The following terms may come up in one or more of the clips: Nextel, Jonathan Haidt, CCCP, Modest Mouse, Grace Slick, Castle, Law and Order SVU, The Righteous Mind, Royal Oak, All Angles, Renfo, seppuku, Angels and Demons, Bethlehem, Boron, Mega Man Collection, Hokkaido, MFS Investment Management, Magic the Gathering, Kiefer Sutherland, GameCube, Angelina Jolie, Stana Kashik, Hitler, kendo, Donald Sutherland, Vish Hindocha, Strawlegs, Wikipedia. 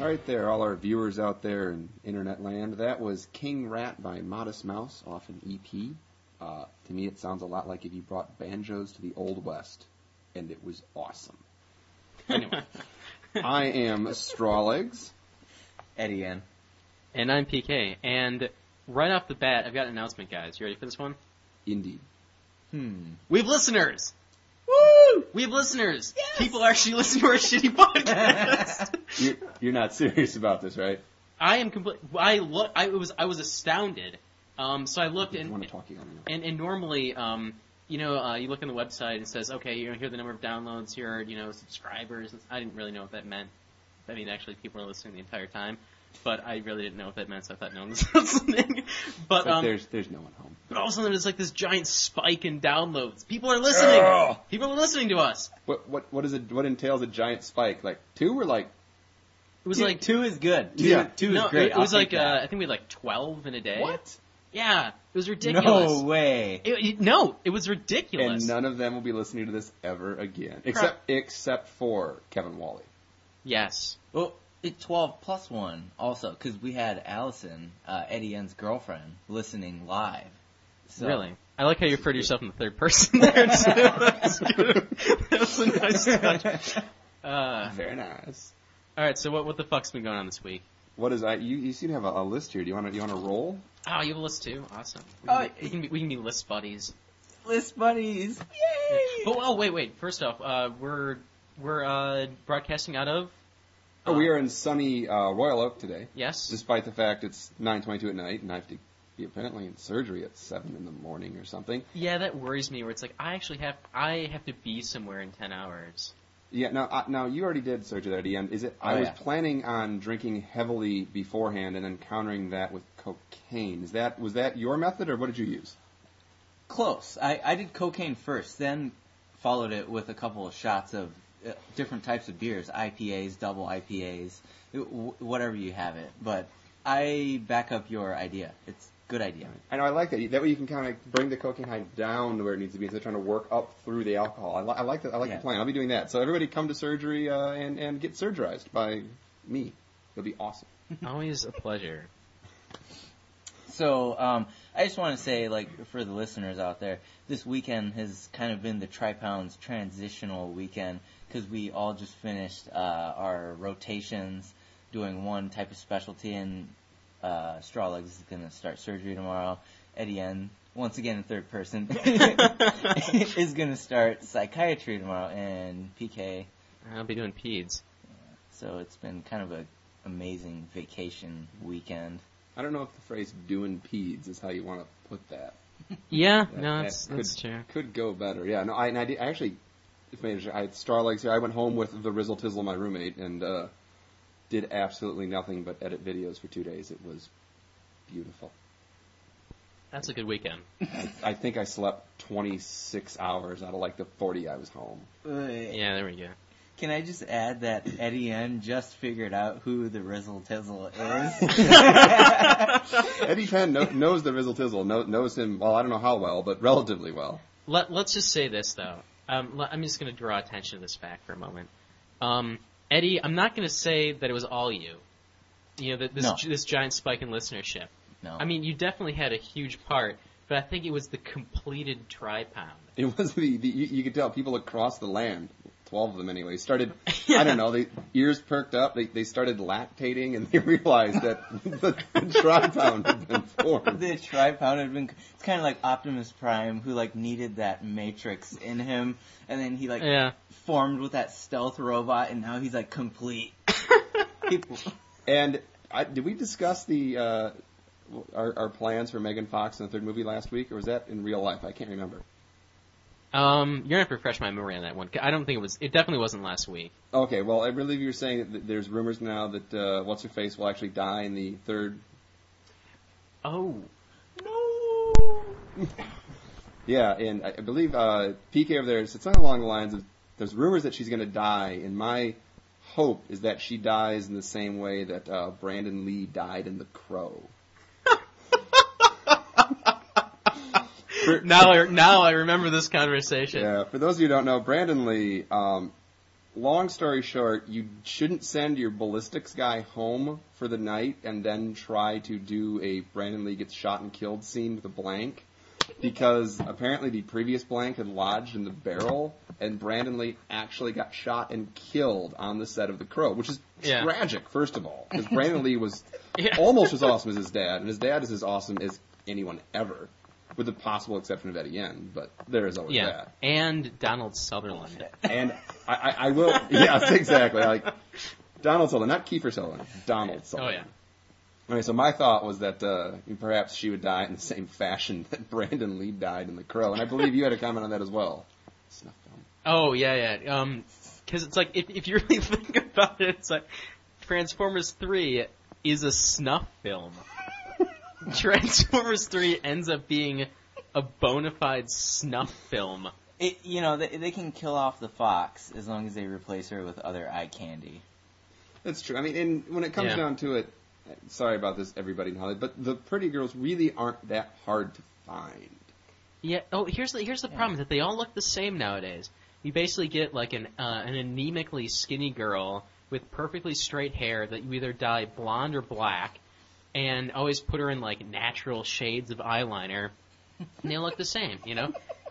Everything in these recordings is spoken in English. All right there, all our viewers out there in internet land, that was King Rat by Modest Mouse off an EP. To me, it sounds a lot like if you brought banjos to the Old West, and it was awesome. Anyway, I am Strawlegs. Eddie Yen. And I'm PK. And right off the bat, I've got an announcement, guys. You ready for this one? Indeed. We have listeners! Woo! We have listeners! Yes! People actually listen to our shitty podcast! You're not serious about this, right? I am completely... I was astounded. So I looked and normally, you look on the website and it says, okay, here are the number of downloads, here are, subscribers. I didn't really know what that meant. I mean, actually, people were listening the entire time, but I really didn't know what that meant, so I thought no one was listening. But there's no one home. But all of a sudden, there's like this giant spike in downloads. People are listening. Ugh. People are listening to us. What is it? What entails a giant spike? Like two or like? It was like two is good. Two is great. It was like I think we had like 12 in a day. What? Yeah, it was ridiculous. No way. It was ridiculous. And none of them will be listening to this ever again, except for Kevin Wally. Yes. Well, it's 12 plus one also, because we had Allison, Eddie N's girlfriend, listening live. So. Really? I like how you refer to yourself in the third person there, too. That was a nice touch. Very nice. All right, so what the fuck's been going on this week? What is that? You seem to have a list here. Do you want to roll? Oh, you have a list too. Awesome. We can be list buddies. List buddies. Yay! Yeah. But wait. First off, we're broadcasting out of. We are in sunny Royal Oak today. Yes. Despite the fact it's 9:22 at night, and I have to be apparently in surgery at 7 in the morning or something. Yeah, that worries me. Where it's like I have to be somewhere in 10 hours. Yeah, now you already did surgery at the end. Is it? I was planning on drinking heavily beforehand and then countering that with cocaine. Was that your method, or what did you use? Close. I did cocaine first, then followed it with a couple of shots of different types of beers, IPAs, double IPAs, whatever you have it. But I back up your idea. It's a good idea. I know, I like that. That way you can kind of bring the cocaine high down to where it needs to be instead of trying to work up through the alcohol. I like the plan. I'll be doing that. So everybody come to surgery and get surgerized by me. It'll be awesome. Always a pleasure. So I just want to say, like, for the listeners out there, this weekend has kind of been the TriPound's transitional weekend because we all just finished our rotations doing one type of specialty, and Strawlegs is going to start surgery tomorrow. Eddie N, once again in third person, is going to start psychiatry tomorrow, and PK... I'll be doing peds. Yeah. So it's been kind of an amazing vacation weekend. I don't know if the phrase "doing peds" is how you want to put that. Yeah, that's true. Could go better. Yeah, no, I had Strawlegs here. I went home with the Rizzle Tizzle, my roommate, and did absolutely nothing but edit videos for 2 days. It was beautiful. That's a good weekend. I think I slept 26 hours out of like the 40 I was home. Yeah, there we go. Can I just add that Eddie N just figured out who the Rizzle Tizzle is? Eddie Penn knows the Rizzle Tizzle, knows him, well, I don't know how well, but relatively well. Let's just say this, though. I'm just going to draw attention to this fact for a moment. Eddie, I'm not going to say that it was all you. This giant spike in listenership. No. I mean, you definitely had a huge part. But I think it was the completed TriPound. It was you could tell people across the land, 12 of them anyway, started, I don't know, they ears perked up, they started lactating, and they realized that the TriPound had been formed. The TriPound had been, it's kind of like Optimus Prime, who, like, needed that matrix in him, and then he, like, formed with that stealth robot, and now he's, like, complete. And did we discuss the... Our plans for Megan Fox in the third movie last week, or was that in real life? I can't remember. You're going to have to refresh my memory on that one. I don't think it was... It definitely wasn't last week. Okay, well, I believe you're saying that there's rumors now that What's-Her-Face will actually die in the third... Oh. No! Yeah, and I believe PK over there said something along the lines of, there's rumors that she's going to die, and my hope is that she dies in the same way that Brandon Lee died in The Crow. Now I remember this conversation. Yeah, for those of you who don't know, Brandon Lee long story short, you shouldn't send your ballistics guy home for the night and then try to do a Brandon Lee gets shot and killed scene with a blank, because apparently the previous blank had lodged in the barrel, and Brandon Lee actually got shot and killed on the set of The Crow, which is tragic, first of all, because Brandon Lee was almost as awesome as his dad, and his dad is as awesome as anyone ever, with the possible exception of Eddie Yen, but there is always that. And Donald Sutherland. And I will, yes, exactly. Like Donald Sutherland, not Kiefer Sutherland, Donald Sutherland. Oh, yeah. Okay, so my thought was that perhaps she would die in the same fashion that Brandon Lee died in The Crow, and I believe you had a comment on that as well. Snuff film. Oh, yeah. Because it's like, if you really think about it, it's like Transformers 3 is a snuff film. Transformers 3 ends up being a bona fide snuff film. They can kill off the fox as long as they replace her with other eye candy. That's true. I mean, and when it comes down to it, sorry about this, everybody in Hollywood, but the pretty girls really aren't that hard to find. Yeah. Oh, here's the problem, that they all look the same nowadays. You basically get like an anemically skinny girl with perfectly straight hair that you either dye blonde or black, and always put her in like natural shades of eyeliner, and they all look the same.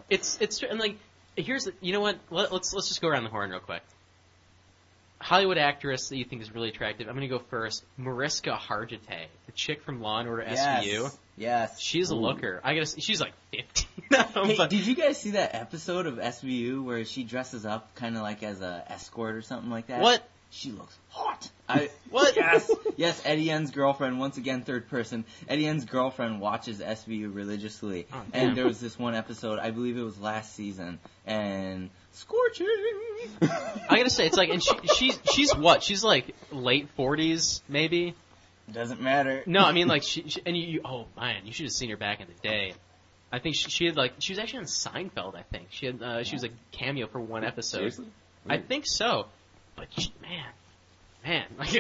Let's just go around the horn real quick. Hollywood actress that you think is really attractive. I'm going to go first. Mariska Hargitay, the chick from Law and Order SVU. Yes. She's a looker. She's like 50. Did you guys see that episode of SVU where she dresses up kind of like as an escort or something like that? What? She looks hot. What? Yes, Eddie Yen's girlfriend, once again, third person. Eddie Yen's girlfriend watches SVU religiously. Oh, and there was this one episode, I believe it was last season, and scorching. I gotta say, it's like, and she's what? She's like late 40s, maybe? Doesn't matter. No, I mean, like, you should have seen her back in the day. I think she had, like, she was actually on Seinfeld, I think. She had, she was a cameo for one episode. Seriously? I think so. But man, like,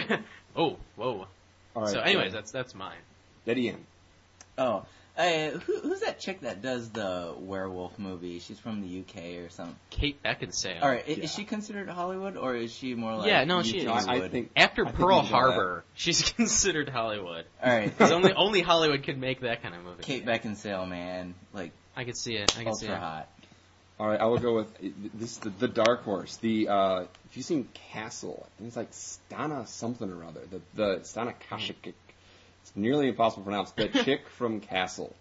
oh, whoa. All right, so, anyways, that's mine. Eddie Yen. Oh, who's that chick that does the werewolf movie? She's from the UK or something. Kate Beckinsale. All right, is she considered Hollywood, or is she more like? Yeah, no, she is. I think after Pearl Harbor, she's considered Hollywood. All right, because only Hollywood could make that kind of movie. Kate Beckinsale, man, like I could see it. I could see it. Ultra hot. All right, I will go with this. The dark horse. If you've seen Castle, I think it's like Stana something or other. The Stana Kashik. It's nearly impossible to pronounce. The chick from Castle.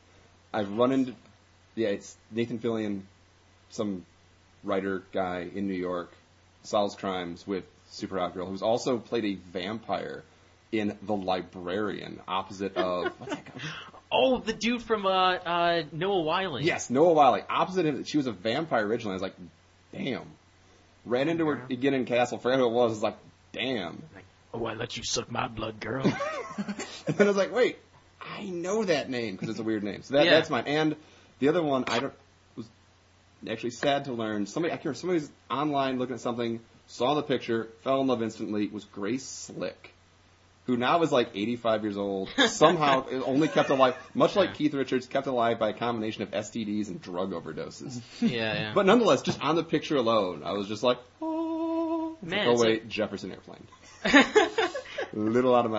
I've run into. Yeah, it's Nathan Fillion, some writer guy in New York, solves crimes with super hot girl who's also played a vampire in The Librarian, opposite of what's that guy? Oh, the dude from Noah Wiley. Yes, Noah Wiley. Opposite of she was a vampire originally. I was like, damn. Ran into her again in Castle. Forgot who it was. I was like, damn. Like, oh, I let you suck my blood, girl. And then I was like, wait, I know that name because it's a weird name. So that's mine. And the other one, was actually sad to learn. Somebody was online looking at something, saw the picture, fell in love instantly. Was Grace Slick, who now is like 85 years old, somehow only kept alive, much like Keith Richards, kept alive by a combination of STDs and drug overdoses. Yeah. But nonetheless, just on the picture alone, I was just like, oh, man, like, oh wait, Jefferson Airplane. A little out of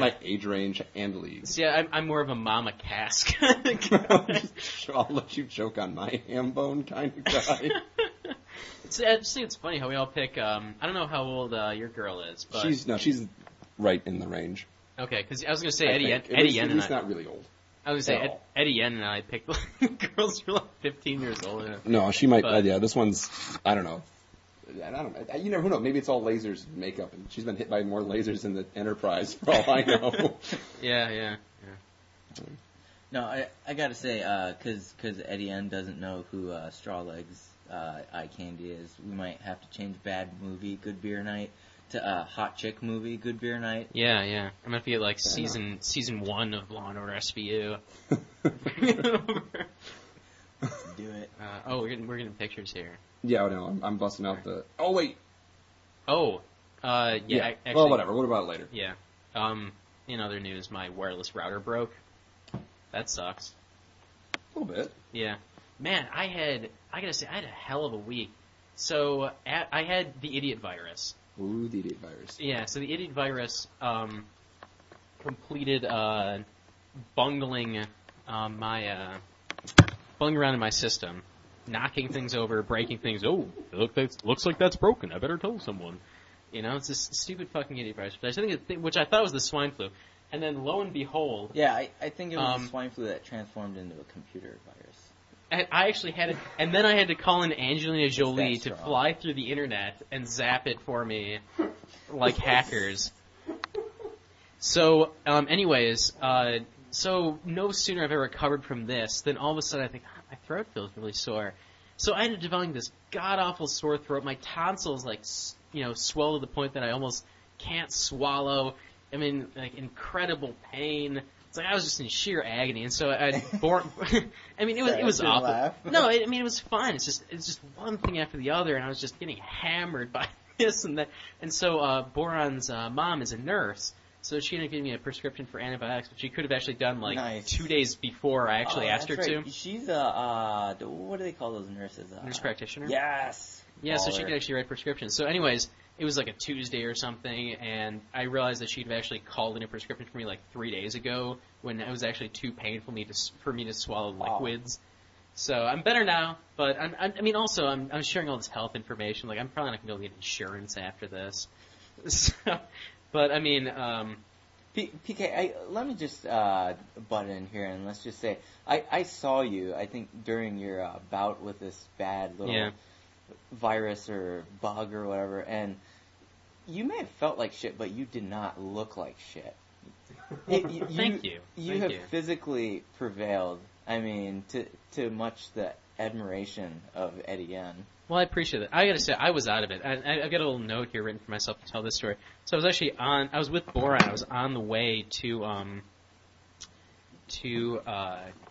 my age range and league. See, I'm more of a Mama Cask. I'll let you choke on my ham bone kind of guy. See, it's funny how we all pick. I don't know how old your girl is, but she's right in the range. Okay, because I was going to say Eddie Yen and I. He's not really old. I was going to say Eddie Yen and I picked girls who are like 15 years old. No, she might. This one's. I don't know. You never know. Maybe it's all lasers and makeup, and she's been hit by more lasers in the Enterprise for all I know. Yeah. No, I got to say, because Eddie Yen doesn't know who Strawlegs eye candy is, we might have to change Bad Movie, Good Beer Night to Hot Chick Movie, Good Beer Night. Yeah. I'm going to be like season 1 of Law and Order SVU. Let's do it. We're getting pictures here. Yeah, I know. I'm busting out the... Oh, wait. Oh. Yeah. Actually, well, whatever. What about it later? Yeah. In other news, my wireless router broke. That sucks. A little bit. Yeah. Man, I had a hell of a week. So I had the idiot virus. Ooh, the idiot virus. Yeah, so the idiot virus completed bungling around in my system, knocking things over, breaking things. Oh, looks like that's broken. I better tell someone. You know, it's this stupid fucking idiot virus. But I think, which I thought was the swine flu. And then, lo and behold... Yeah, I think it was the swine flu that transformed into a computer virus. And I actually had it... And then I had to call in Angelina Jolie to fly through the internet and zap it for me like hackers. So, anyways, no sooner have I recovered from this than all of a sudden I think, my throat feels really sore. So I ended up developing this god-awful sore throat. My tonsils, swell to the point that I almost can't swallow... I'm in incredible pain. It's like I was just in sheer agony, and so I it was awful. Laugh. No, it was fun. It's just one thing after the other, and I was just getting hammered by this and that. And so Boron's mom is a nurse, so she ended up giving me a prescription for antibiotics, which she could have actually done 2 days before I actually asked her to. She's a what do they call those nurses? Nurse practitioner. Yes. Yeah, so she could actually write prescriptions. So, anyways. It was a Tuesday or something, and I realized that she'd actually called in a prescription for me 3 days ago when it was actually too painful for me to swallow liquids. So I'm better now, but I'm sharing all this health information. I'm probably not going to be able to get insurance after this. So, but I mean, PK, let me just butt in here and let's just say I saw you. I think during your bout with this bad little. Yeah. Virus or bug or whatever, and you may have felt like shit, but you did not look like shit. Thank you. You have physically prevailed. I mean, to much the admiration of Eddie Yen. Well, I appreciate that. I gotta say, I was out of it. I've got a little note here written for myself to tell this story. So I was actually I was with Boron. I was on the way to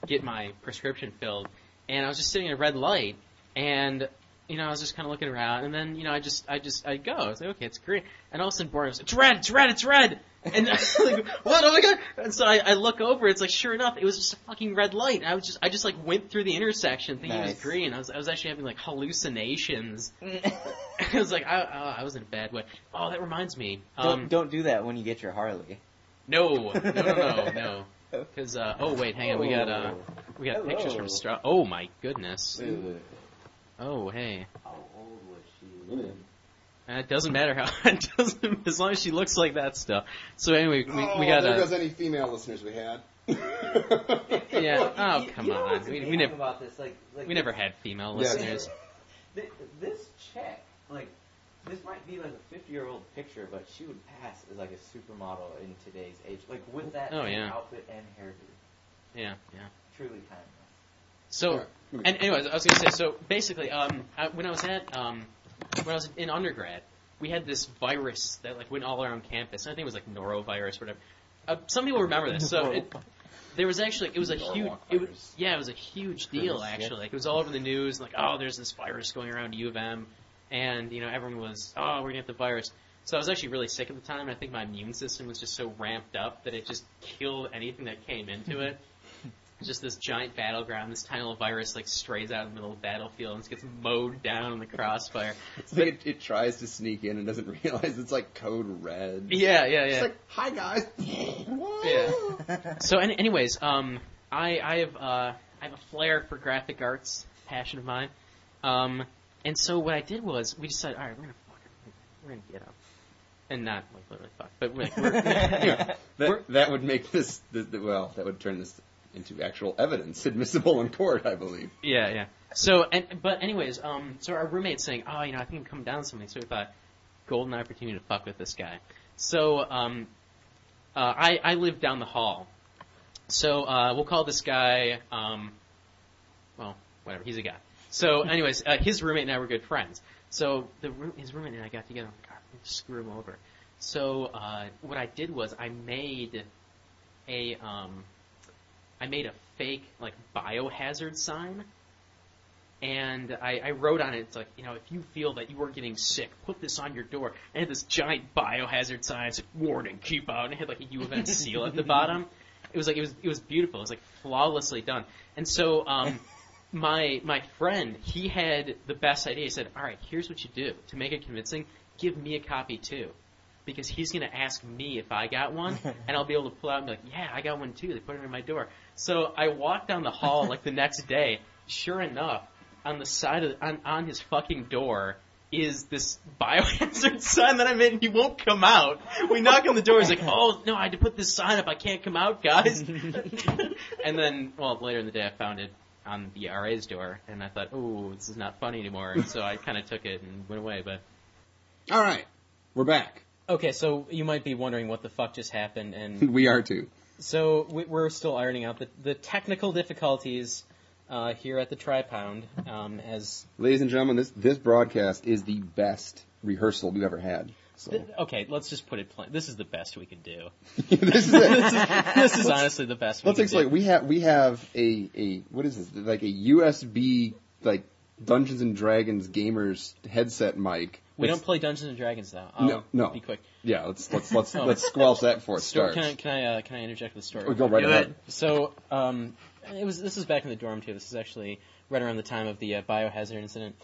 get my prescription filled, and I was just sitting at a red light, and. You know, I was just kind of looking around, and then, you know, I go. I was like, okay, it's green. And all of a sudden, Boron was like, it's red! And I was like, what, oh my god! And so I look over, it's like, sure enough, it was just a fucking red light. And I just went through the intersection thinking it was green. I was actually having, hallucinations. I was like, I was in a bad way. Oh, that reminds me. Don't do that when you get your Harley. No. Because, hang on, we got pictures from Straw. Oh my goodness. Ooh. Oh, hey. How old was she living? It doesn't matter how. As long as she looks like that stuff. So anyway, we got. There goes any female listeners we had. Yeah. Look, come on. We never about this. We never had female listeners. This chick, this might be a 50-year-old picture, but she would pass as a supermodel in today's age, with that outfit and hairdo. Yeah. Yeah. Truly timeless. So. And anyways, I was going to say, so basically, when I was in undergrad, we had this virus that went all around campus. And I think it was norovirus or whatever. Some people remember this. So it was a huge deal actually. It was all over the news. There's this virus going around U of M, and everyone was we're gonna get the virus. So I was actually really sick at the time. And I think my immune system was just so ramped up that it just killed anything that came into it. It's just this giant battleground. This tiny little virus strays out in the middle of the battlefield and just gets mowed down in the crossfire. It tries to sneak in and doesn't realize it's code red. Yeah. It's hi guys. Yeah. So anyways, I have a flair for graphic arts, passion of mine. And so what I did was we decided, all right, we're gonna get up. And not literally fuck, but that would make this. That would turn this into actual evidence, admissible in court, I believe. Yeah. So, but anyways, so our roommate's saying, I think I can come down with something. So we thought, golden opportunity to fuck with this guy. So, I live down the hall. So, we'll call this guy, whatever, he's a guy. So, anyways, his roommate and I were good friends. So, his roommate and I got together. I'm like, I'm gonna screw him over. So, what I did was I made a fake, biohazard sign, and I wrote on it, if you feel that you are getting sick, put this on your door. And it had this giant biohazard sign, it said, warning, keep out, and it had, a U of M seal at the bottom. It was beautiful. It was, flawlessly done. And so, my friend, he had the best idea. He said, all right, here's what you do to make it convincing. Give me a copy, too, because he's going to ask me if I got one, and I'll be able to pull out and be like, yeah, I got one, too. They put it in my door. So I walked down the hall, like, the next day. Sure enough, on the side of on his fucking door is this biohazard sign that I made, and he won't come out. We knock on the door. He's like, oh, no, I had to put this sign up. I can't come out, guys. And then, well, later in the day, I found it on the RA's door, and I thought, oh, this is not funny anymore. So I kind of took it and went away. But all right, we're back. Okay, so you might be wondering what the fuck just happened, and we are too. So we're still ironing out the technical difficulties here at the TriPound. As ladies and gentlemen, this broadcast is the best rehearsal we've ever had. So. Okay, let's just put it plain. This is the best we could do. This is it. This is honestly the best. Let's explain. We have a what is this, like a USB, like Dungeons and Dragons gamers headset mic. We don't play Dungeons and Dragons though. No. Be quick. Yeah, let's let's squelch that before it starts. Can I interject with the story? Go right ahead. So this is back in the dorm too. This is actually right around the time of the biohazard incident.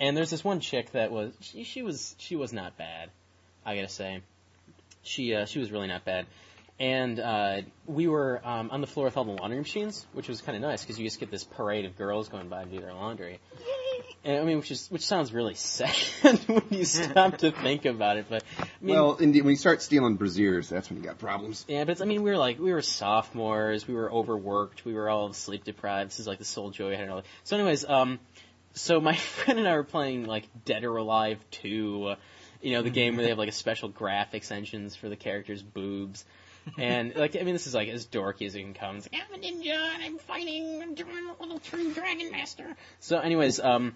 And there's this one chick that was she was not bad. I gotta say, she was really not bad. And we were on the floor with all the laundry machines, which was kind of nice because you just get this parade of girls going by to do their laundry. And I mean, which sounds really sad when you stop to think about it. But I mean, well, indeed, when you start stealing brassieres, that's when you got problems. Yeah, but I mean, we were sophomores, we were overworked, we were all sleep deprived. This is like the sole joy I had and all that. So, anyways, so my friend and I were playing like Dead or Alive 2, you know, the game where they have like a special graphics engines for the characters' boobs. And, like, I mean, this is, like, as dorky as it can come. It's like, I'm a ninja, and I'm fighting a little true dragon master. So, anyways, I'm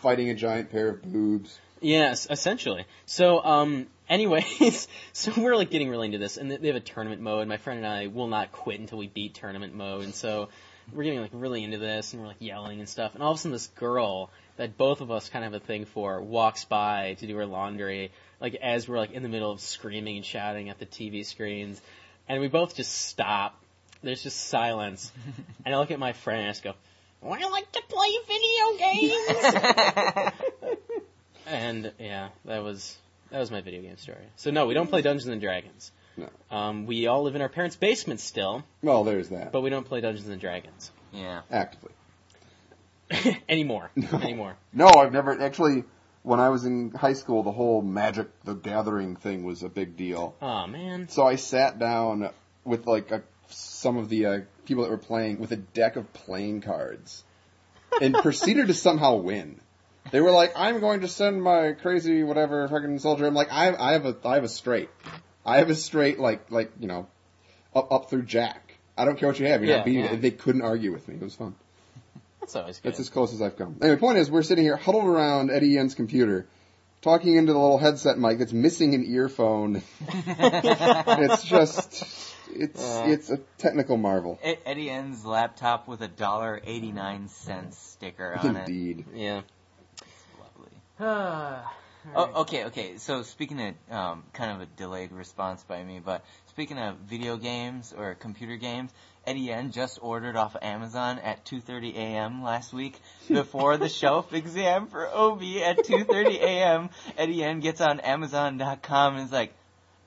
fighting a giant pair of boobs. Yes, essentially. So, anyways, so we're, like, getting really into this. And they have a tournament mode. My friend and I will not quit until we beat tournament mode. And so we're getting, like, really into this, and we're, like, yelling and stuff. And all of a sudden this girl that both of us kind of have a thing for walks by to do her laundry, like, as we're, like, in the middle of screaming and shouting at the TV screens. And we both just stop. There's just silence. And I look at my friend and I just go, well, I like to play video games. And, yeah, that was my video game story. So, no, we don't play Dungeons and Dragons. No. We all live in our parents' basement still. Well, there's that. But we don't play Dungeons and Dragons. Yeah. Actively. Anymore. No. Anymore. No, I've never actually. When I was in high school, the whole Magic the Gathering thing was a big deal. Oh, man. So I sat down with, like, some of the people that were playing with a deck of playing cards and proceeded to somehow win. They were like, I'm going to send my crazy whatever fucking soldier. I'm like, I have a straight. I have a straight, like you know, up through jack. I don't care what you have. You're not beating it. They couldn't argue with me. It was fun. That's always good. That's as close as I've come. Anyway, the point is, we're sitting here huddled around Eddie Yen's computer, talking into the little headset mic that's missing an earphone. It's just, it's a technical marvel. Eddie Yen's laptop with a $1.89 sticker on it. Indeed. Yeah. It's lovely. Right. Oh, okay. So speaking of kind of a delayed response by me, but speaking of video games or computer games, Eddie Yen just ordered off Amazon at 2:30 a.m. last week before the shelf exam for OB at 2:30 a.m. Eddie Yen gets on Amazon.com and is like,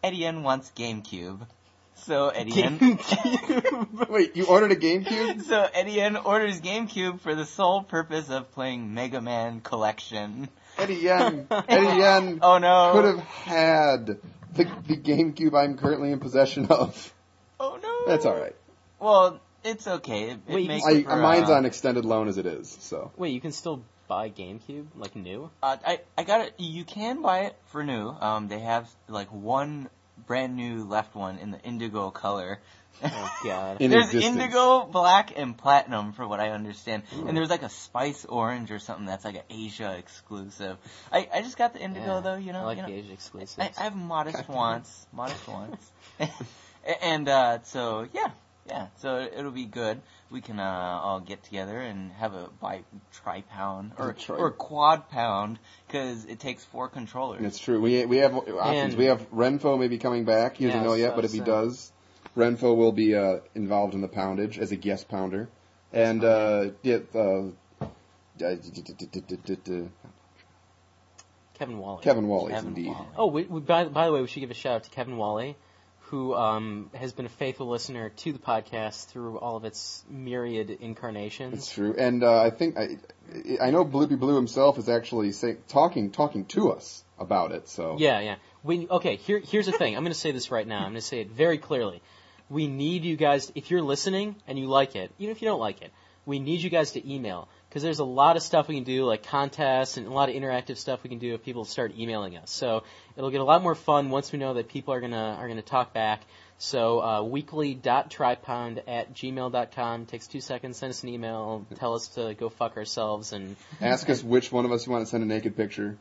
Eddie Yen wants GameCube. So Eddie Yen... GameCube? Wait, you ordered a GameCube? So Eddie Yen orders GameCube for the sole purpose of playing Mega Man Collection. Eddie Yen oh, no. Could have had the GameCube I'm currently in possession of. Oh, no. That's all right. Well, it's okay. Wait, makes it for, mine's on extended loan as it is, so. Wait, you can still buy GameCube? Like, new? I got it. You can buy it for new. They have, like, one brand new left one in the indigo color. Oh, God. There's indigo, black, and platinum, for what I understand. Ooh. And there's like a spice orange or something that's like an Asia exclusive. I just got the indigo, though, you know. I like the Asia exclusives. I have modest wants. Modest wants. And so, yeah. So it'll be good. We can all get together and have a tri-pound or quad pound, because it takes 4 controllers. That's true. We have options. We have Renfo maybe coming back. He doesn't know yet, but if he does... Renfo will be involved in the poundage as a guest pounder. And Kevin Wally. Kevin Wally, indeed. Wally. Oh, by the way, we should give a shout out to Kevin Wally, who has been a faithful listener to the podcast through all of its myriad incarnations. That's true, and I think I know Bloopy Blue himself is actually talking to us about it. So yeah. Here's the thing. I'm going to say this right now. I'm going to say it very clearly. We need you guys. If you're listening and you like it, even if you don't like it, we need you guys to email, because there's a lot of stuff we can do, like contests and a lot of interactive stuff we can do if people start emailing us. So it'll get a lot more fun once we know that people are gonna talk back. So weekly.tripound@gmail.com. Takes 2 seconds. Send us an email. Tell us to go fuck ourselves and ask us which one of us you want to send a naked picture.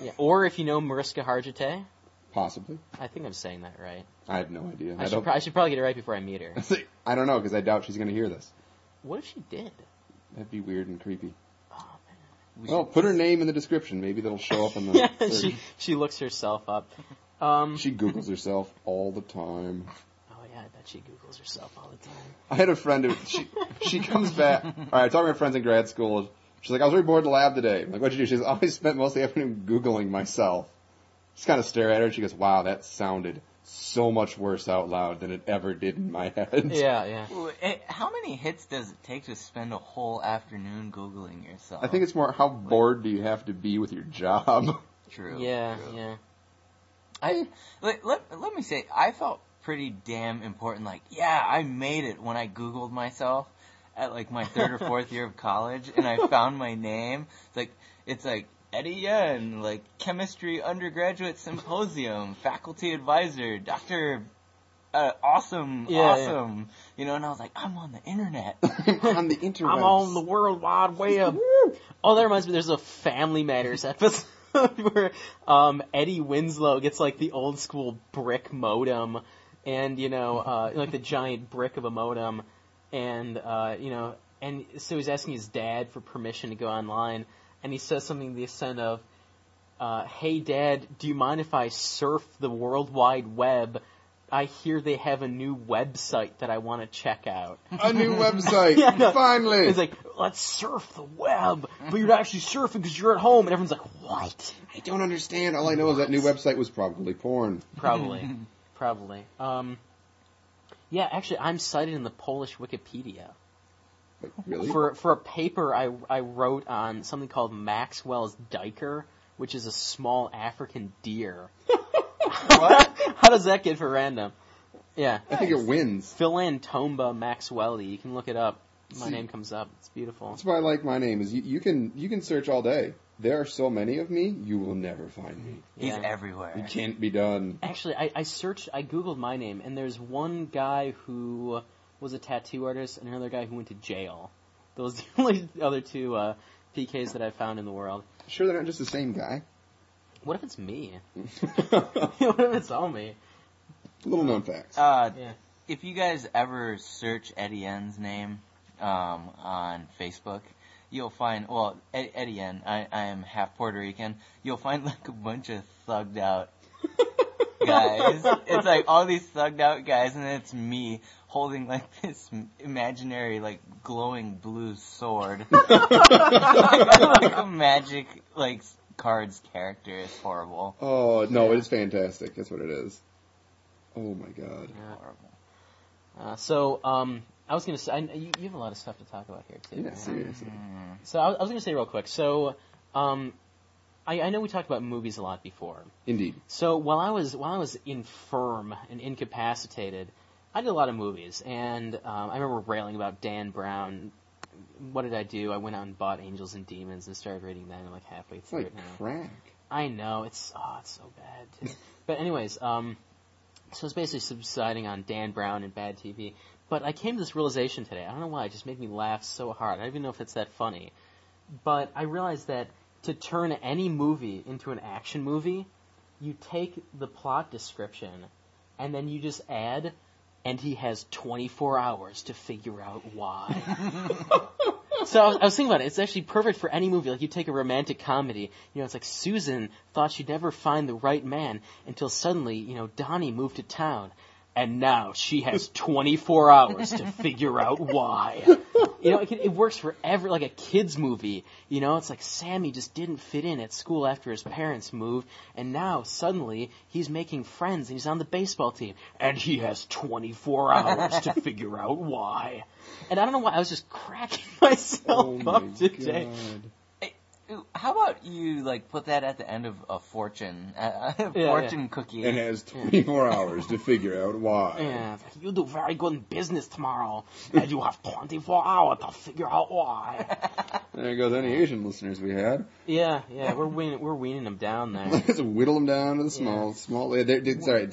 Yeah, or if you know Mariska Hargitay. Possibly. I think I'm saying that right. I have no idea. I should probably get it right before I meet her. I don't know, because I doubt she's going to hear this. What if she did? That'd be weird and creepy. Oh, man. Well, put her name in the description. Maybe that'll show up in the... Yeah, she looks herself up. She Googles herself all the time. Oh, yeah, I bet she Googles herself all the time. I had a friend who... She comes back... All right, I talked to my friends in grad school. She's like, I was really bored in the lab today. I'm like, what'd you do? She's always spent most of the afternoon Googling myself. Just kind of stare at her, and she goes, wow, that sounded so much worse out loud than it ever did in my head. Yeah. Ooh, how many hits does it take to spend a whole afternoon Googling yourself? I think it's more, how bored do you have to be with your job? True. Yeah. Let me say, I felt pretty damn important, like, yeah, I made it when I Googled myself at, like, my third or fourth year of college, and I found my name. It's like, Eddie Yen, like, Chemistry Undergraduate Symposium, Faculty Advisor, Dr. Awesome. Yeah. You know, and I was like, I'm on the internet. I'm on the World Wide Web. Oh, that reminds me, there's a Family Matters episode where Eddie Winslow gets, like, the old school brick modem and, you know, like the giant brick of a modem. And, you know, and so he's asking his dad for permission to go online. And he says something to the extent of, hey, Dad, do you mind if I surf the World Wide Web? I hear they have a new website that I want to check out. A new website, finally. He's like, let's surf the web. But you're not actually surfing because you're at home. And everyone's like, what? I don't understand. All I know is that new website was probably porn. Probably. Yeah, actually, I'm cited in the Polish Wikipedia. Really? For a paper I wrote on something called Maxwell's diker, which is a small African deer. What? How does that get for random? Yeah. I think it wins. Philantomba maxwelli. You can look it up. My name comes up. It's beautiful. That's why I like my name. Is you can search all day. There are so many of me, you will never find me. Yeah. He's everywhere. It can't be done. Actually, I Googled my name, and there's one guy who... was a tattoo artist, and another guy who went to jail. Those are the only other two PKs that I've found in the world. Sure they're not just the same guy? What if it's me? What if it's all me? Little known facts. If you guys ever search Eddie Yen's name on Facebook, you'll find, well, Eddie Yen, I am half Puerto Rican, you'll find like a bunch of thugged out guys. It's like all these thugged out guys, and then it's me holding like this imaginary like glowing blue sword. like a magic like cards character. It's horrible. Oh no, it's fantastic. That's what it is. Oh my god. Yeah. Horrible. I was gonna say you have a lot of stuff to talk about here too. Yeah, right? Seriously. Mm-hmm. So I was gonna say real quick. So I know we talked about movies a lot before. Indeed. So while I was infirm and incapacitated, I did a lot of movies, and I remember railing about Dan Brown. What did I do? I went out and bought Angels and Demons and started reading them like halfway through it now. Like crack. I know, it's so bad too. But anyways, so it's basically subsiding on Dan Brown and bad TV. But I came to this realization today. I don't know why, it just made me laugh so hard. I don't even know if it's that funny. But I realized that to turn any movie into an action movie, you take the plot description, and then you just add, and he has 24 hours to figure out why. So I was thinking about it. It's actually perfect for any movie. Like, you take a romantic comedy. You know, it's like Susan thought she'd never find the right man until suddenly, you know, Donnie moved to town. And now she has 24 hours to figure out why. You know, it works for every, like a kid's movie, you know, it's like Sammy just didn't fit in at school after his parents moved, and now suddenly he's making friends and he's on the baseball team, and he has 24 hours to figure out why. And I don't know why, I was just cracking myself up today. God. How about you, like, put that at the end of a fortune, cookie. And has 24 hours to figure out why. Yeah, you do very good in business tomorrow, and you have 24 hours to figure out why. There you go, any Asian listeners we had. Yeah, we're weaning them down there. Let's whittle them down to the small. Sorry,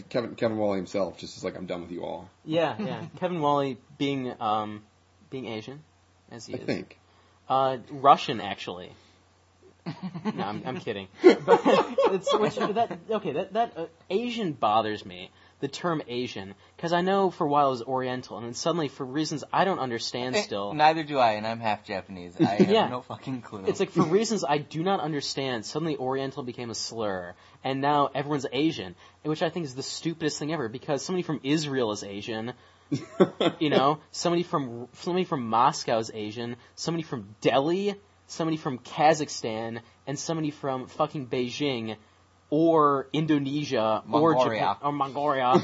Kevin Wally himself just is like, I'm done with you all. Yeah, Kevin Wally being Asian, as he is. I think. Russian, actually. No, I'm kidding. But Asian bothers me, the term Asian, because I know for a while it was Oriental, and then suddenly for reasons I don't understand still... Neither do I, and I'm half Japanese. I have no fucking clue. It's like for reasons I do not understand, suddenly Oriental became a slur, and now everyone's Asian, which I think is the stupidest thing ever, because somebody from Israel is Asian... you know, somebody from Moscow is Asian, somebody from Delhi, somebody from Kazakhstan, and somebody from fucking Beijing or Indonesia or Japan or Mongolia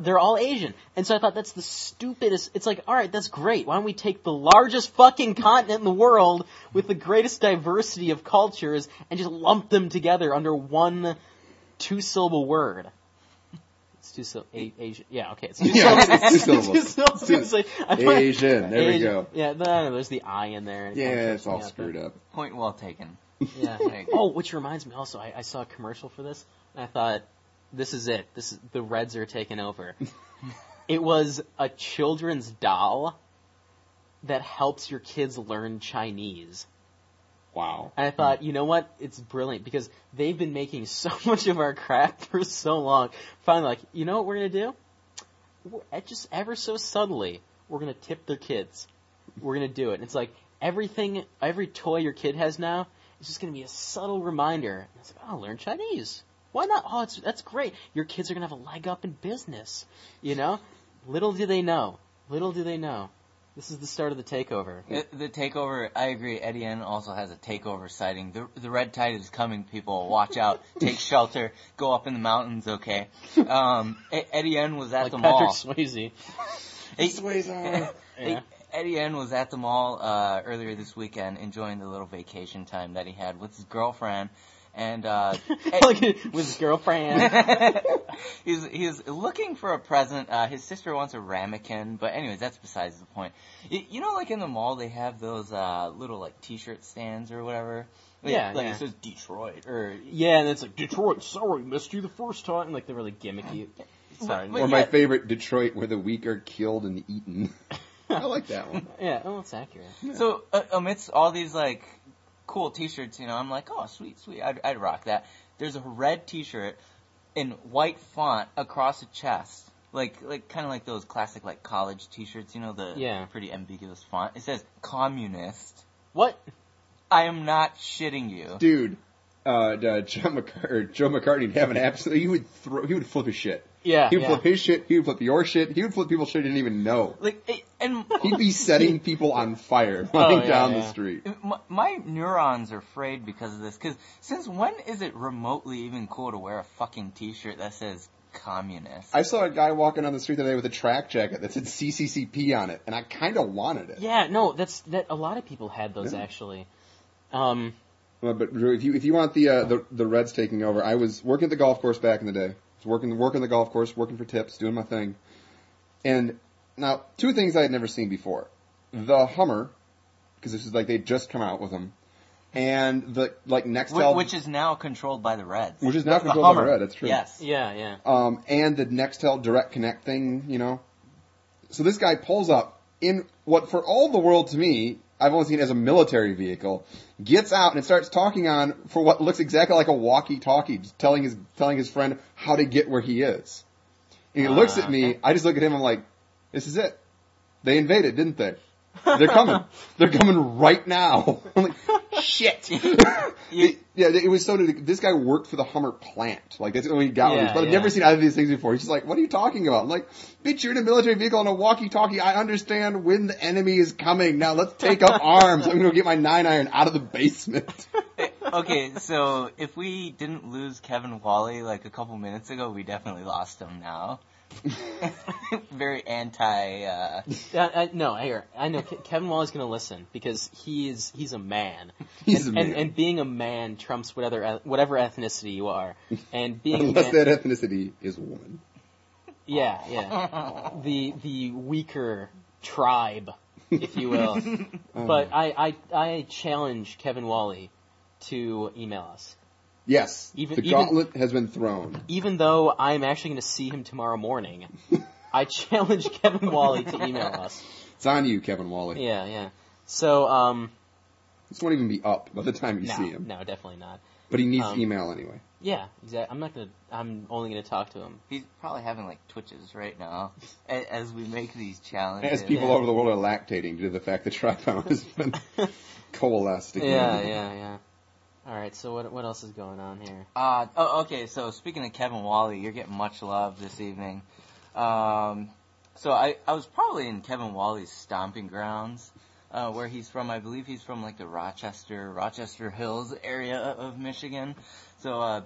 they're all Asian. And so I thought that's the stupidest. It's like, all right, that's great. Why don't we take the largest fucking continent in the world with the greatest diversity of cultures and just lump them together under one two-syllable word? Asian. Yeah, okay. It's two syllables. Asian. There we go. Yeah, no, there's the I in there. Yeah, it's all screwed up. Point well taken. Yeah. Oh, which reminds me also, I saw a commercial for this, and I thought, this is it. The Reds are taking over. It was a children's doll that helps your kids learn Chinese. Wow. And I thought, you know what? It's brilliant because they've been making so much of our crap for so long. Finally, like, you know what we're going to do? Just ever so subtly, we're going to tip their kids. We're going to do it. And it's like every toy your kid has now is just going to be a subtle reminder. And it's like, oh, learn Chinese. Why not? Oh, that's great. Your kids are going to have a leg up in business. You know? Little do they know. This is the start of the takeover. The takeover, I agree. Eddie Yen also has a takeover sighting. The red tide is coming, people. Watch out. Take shelter. Go up in the mountains, okay? Eddie Yen was at the mall. Like Patrick Swayze. Yeah. Eddie Yen was at the mall earlier this weekend enjoying the little vacation time that he had with his girlfriend. And, with his girlfriend. He's looking for a present. His sister wants a ramekin, but anyways, that's besides the point. You know, like in the mall, they have those, little, like, t-shirt stands or whatever. Like it says Detroit or... Yeah, and it's like, Detroit, sorry, missed you the first time. And, like, they're really gimmicky. Sorry. Or my favorite, Detroit, where the weak are killed and eaten. I like that one. Yeah, well, it's accurate. Yeah. So, amidst all these, like, cool t-shirts, you know, I'm like, oh, sweet, I'd rock that. There's a red t-shirt in white font across the chest, like kind of like those classic, like, college t-shirts, you know, the pretty ambiguous font. It says, communist. What? I am not shitting you. Dude, Joe McCartney would have an absolute, he would flip his shit. Yeah, he would flip his shit, he would flip your shit, he would flip people's shit he didn't even know. He'd be setting people on fire running down the street. My neurons are frayed because of this, because since when is it remotely even cool to wear a fucking t-shirt that says communist? I saw a guy walking on the street today with a track jacket that said CCCP on it, and I kind of wanted it. Yeah, no, that a lot of people had those, actually. But if you want the Reds taking over, I was working at the golf course back in the day. I was working the golf course, working for tips, doing my thing. And now, two things I had never seen before. The Hummer, because this is like they'd just come out with them, and the like Nextel... Which is now controlled by the Reds. Which is now controlled by the Reds, that's true. Yes. Yeah. And the Nextel Direct Connect thing, you know. So this guy pulls up in what, for all the world to me, I've only seen it as a military vehicle, gets out and starts talking on for what looks exactly like a walkie-talkie, telling his friend how to get where he is. And he looks at me, I just look at him, I'm like, this is it. They invaded, didn't they? They're coming. They're coming right now. I'm like, shit. It was so. This guy worked for the Hummer plant. Like, that's all he got. But I've never seen either of these things before. He's just like, what are you talking about? I'm like, bitch, you're in a military vehicle on a walkie-talkie. I understand when the enemy is coming. Now let's take up arms. I'm gonna go get my 9-iron out of the basement. Okay, so if we didn't lose Kevin Wally like a couple minutes ago, we definitely lost him now. Very anti. I know Kevin Wally's going to listen because he's a man. And being a man trumps whatever ethnicity you are. And being unless that ethnicity is a woman. Yeah, yeah. The weaker tribe, if you will. But I challenge Kevin Wally to email us. Yes, the gauntlet has been thrown. Even though I'm actually going to see him tomorrow morning, I challenge Kevin Wally to email us. It's on you, Kevin Wally. Yeah, yeah. So, this won't even be up by the time you see him. No, definitely not. But he needs email anyway. Yeah, exactly. I'm only going to talk to him. He's probably having, like, twitches right now as we make these challenges. As people over the world are lactating due to the fact that TriPound has been coalescing. Yeah. All right, so what else is going on here? Okay, so speaking of Kevin Wally, you're getting much love this evening. So I was probably in Kevin Wally's stomping grounds, where he's from. I believe he's from, like, the Rochester Hills area of Michigan. So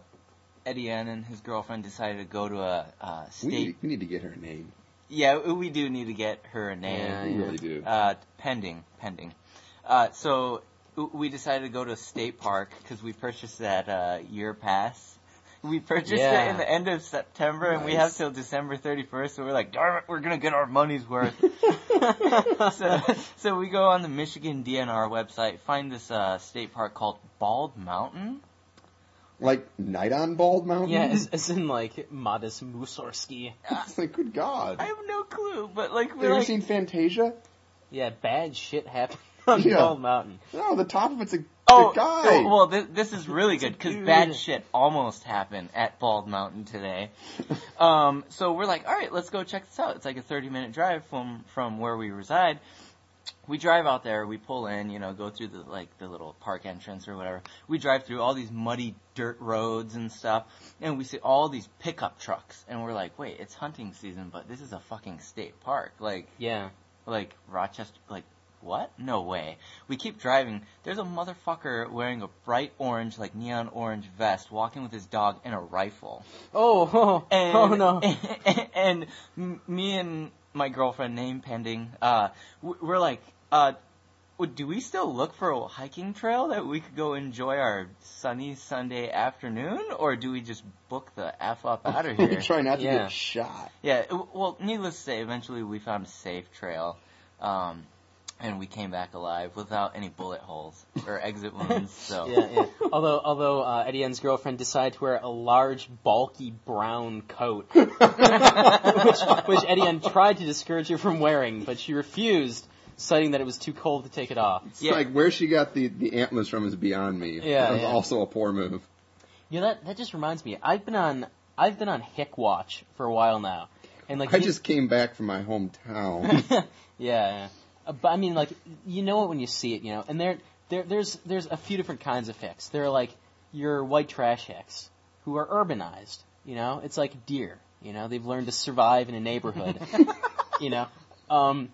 Eddie Yen and his girlfriend decided to go to a state... We need to get her a name. Yeah, we do need to get her a name. Yeah, we really do. Pending. So... we decided to go to a state park because we purchased that year pass. We purchased it in the end of September, and we have till December 31st, so we're like, darn it, we're going to get our money's worth. So we go on the Michigan DNR website, find this state park called Bald Mountain. Like, night on Bald Mountain? Yeah, as in, like, Modest Mussorgsky. It's like, good God. I have no clue, but, like... Have you ever seen Fantasia? Yeah, bad shit happened. On Bald Mountain. No, the top of it's a guy. Oh, well, this is really good, because bad shit almost happened at Bald Mountain today. So we're like, all right, let's go check this out. It's like a 30-minute drive from where we reside. We drive out there. We pull in, go through the little park entrance or whatever. We drive through all these muddy dirt roads and stuff, and we see all these pickup trucks. And we're like, wait, it's hunting season, but this is a fucking state park. Like, yeah. Like, Rochester, like, what? No way. We keep driving. There's a motherfucker wearing a bright orange, like neon orange vest, walking with his dog and a rifle. Oh no. And me and my girlfriend, name pending, we're like, do we still look for a hiking trail that we could go enjoy our sunny Sunday afternoon, or do we just book the F up out of here? We try not to get shot. Yeah, well, needless to say, eventually we found a safe trail. And we came back alive without any bullet holes or exit wounds. So Although Eddie Yen's girlfriend decided to wear a large, bulky brown coat, which Eddie Yen tried to discourage her from wearing, but she refused, citing that it was too cold to take it off. It's like where she got the antlers from is beyond me. Yeah, that was also a poor move. You know, that just reminds me. I've been on Hick Watch for a while now, and like I just came back from my hometown. Yeah. But I mean, like, you know it when you see it, and there's a few different kinds of hicks. There are, like, your white trash hicks who are urbanized, It's like deer, They've learned to survive in a neighborhood, And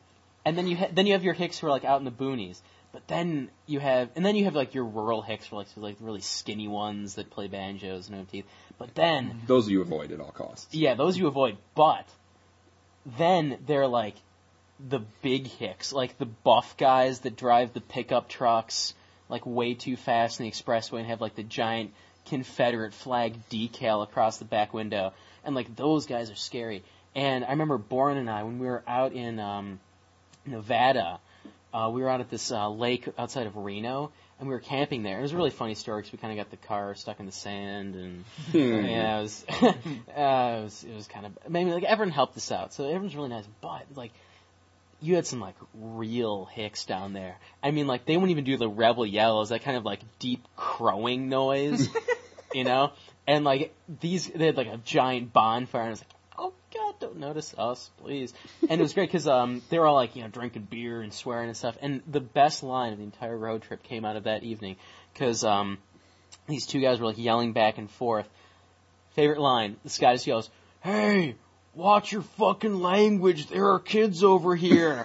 then you have your hicks who are, like, out in the boonies. But then you have like your rural hicks who are like really skinny ones that play banjos and no teeth. But then... those you avoid at all costs. Yeah, those you avoid, but then they're, like, the big hicks, like the buff guys that drive the pickup trucks, like, way too fast in the expressway and have, like, the giant Confederate flag decal across the back window. And, like, those guys are scary. And I remember Boron and I, when we were out in Nevada, we were out at this lake outside of Reno, and we were camping there. It was a really funny story because we kind of got the car stuck in the sand, and yeah, it was kind of... I mean, like, everyone helped us out, so everyone's really nice, but, like... you had some, like, real hicks down there. I mean, like, they wouldn't even do the rebel yells, that kind of, like, deep crowing noise, And, like, they had, like, a giant bonfire, and I was like, oh, God, don't notice us, please. And it was great because they were all like, you know, drinking beer and swearing and stuff. And the best line of the entire road trip came out of that evening because these two guys were like yelling back and forth. Favorite line, this guy just yells, "Hey, watch your fucking language. There are kids over here."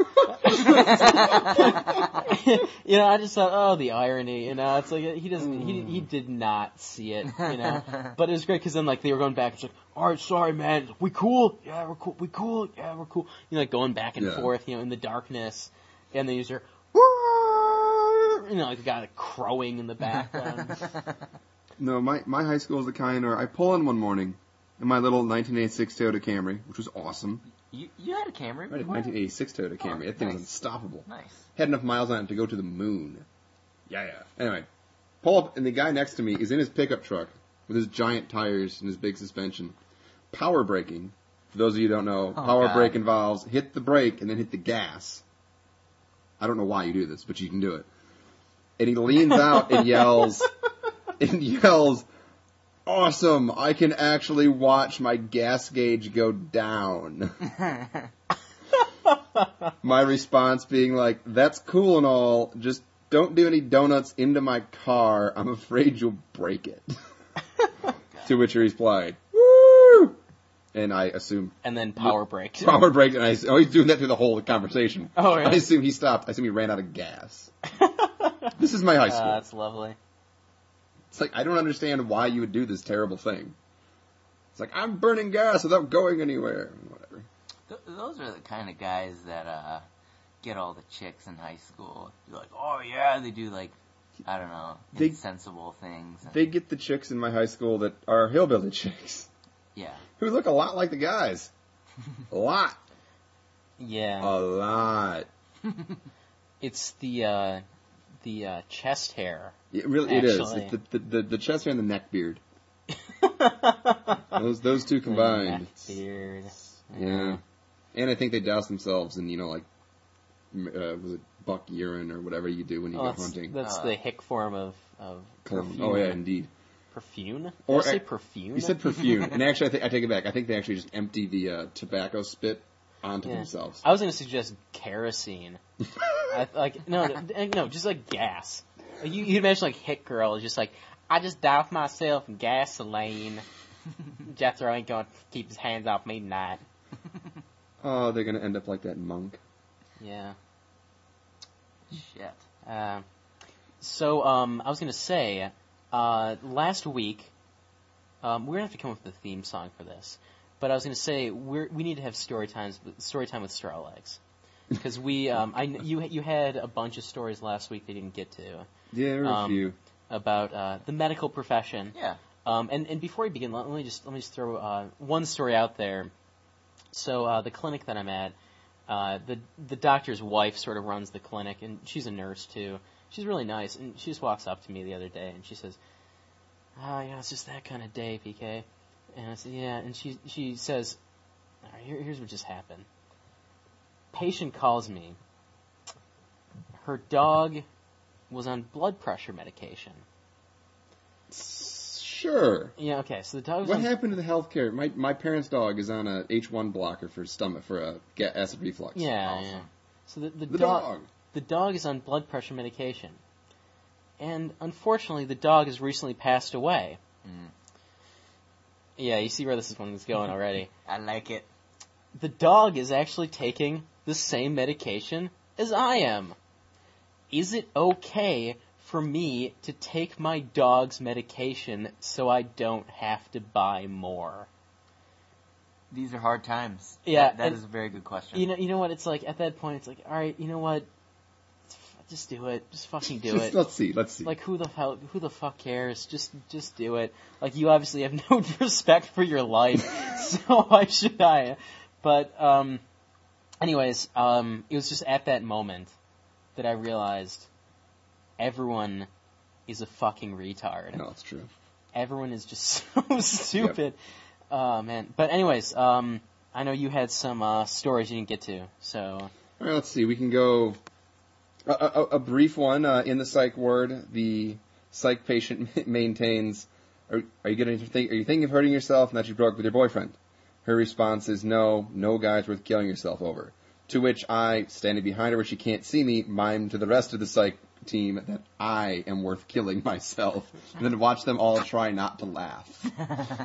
You know, I just thought, oh, the irony. You know, it's like he doesn't, he did not see it. You know, but it was great because then like they were going back. It's like, all right, sorry, man. We cool? Yeah, we're cool. We cool? Yeah, we're cool. You know, like going back and forth. You know, in the darkness, and then you hear, you know, like the guy like, crowing in the background. No, my high school is the kind where I pull in one morning in my little 1986 Toyota Camry, which was awesome. You had a Camry? I had a 1986 Toyota Camry. That thing was unstoppable. Nice. Had enough miles on it to go to the moon. Yeah. Anyway, pull up, and the guy next to me is in his pickup truck with his giant tires and his big suspension. Power braking. For those of you who don't know, brake involves hit the brake and then hit the gas. I don't know why you do this, but you can do it. And he leans out and yells, awesome! I can actually watch my gas gauge go down. My response being like, that's cool and all, just don't do any donuts into my car. I'm afraid you'll break it. To which he replied, woo! And I assume... And then power brake. Power brake, and he's doing that through the whole conversation. Oh, yeah. I assume he stopped. I assume he ran out of gas. This is my high school. That's lovely. It's like, I don't understand why you would do this terrible thing. It's like, I'm burning gas without going anywhere. Whatever. Those are the kind of guys that get all the chicks in high school. You're like, oh yeah, they do like, I don't know, insensible things. They get the chicks in my high school that are hillbilly chicks. Yeah. Who look a lot like the guys. A lot. Yeah. A lot. It's the chest hair. It really actually. It is. It's the chest hair and the neck beard. Those two combined. The neck beard. Yeah. And I think they douse themselves in, you know, like, was it buck urine or whatever you do when you go hunting? That's the hick form of perfume. Oh, yeah, indeed. Perfume? Did I say perfume? You said perfume. And actually, I take it back. I think they actually just empty the tobacco spit onto themselves. I was going to suggest kerosene. Just like gas. You imagine like Hit Girl is just like, I just doused myself in gasoline. Jethro ain't going to keep his hands off me tonight. Oh, they're going to end up like that monk. Yeah. Shit. I was going to say, last week, we're going to have to come up with a theme song for this. But I was going to say, we need to have story time with Strawlegs. Because we, you had a bunch of stories last week they didn't get to. Yeah, there were a few about the medical profession. Yeah. And before we begin, let me just throw one story out there. So the clinic that I'm at, the doctor's wife sort of runs the clinic, and she's a nurse too. She's really nice, and she just walks up to me the other day, and she says, it's just that kind of day, PK. And I said, yeah. And she says, all right, here's what just happened. Patient calls me. Her dog was on blood pressure medication. Sure. Yeah. Okay. So the dog. Was happened to the healthcare? My parents' dog is on a H1 blocker for stomach for acid reflux. Yeah. Awesome. Yeah. So the dog is on blood pressure medication, and unfortunately, the dog has recently passed away. Mm. Yeah. You see where this one is going already. I like it. The dog is actually taking the same medication as I am. Is it okay for me to take my dog's medication so I don't have to buy more? These are hard times. Yeah. That is a very good question. You know what? It's like, at that point, it's like, all right, you know what? Just do it. Just fucking do it. Let's see. Like, who the fuck cares? Just do it. Like, you obviously have no respect for your life, so why should I? But, it was just at that moment that I realized everyone is a fucking retard. No, it's true. Everyone is just so stupid. Yep. Oh, man. But anyways, I know you had some stories you didn't get to, so... All right, let's see. We can go a brief one. In the psych ward, the psych patient maintains, are you thinking of hurting yourself now that you broke up with your boyfriend? Her response is, no guy's worth killing yourself over. To which I, standing behind her where she can't see me, mime to the rest of the psych team that I am worth killing myself, and then watch them all try not to laugh.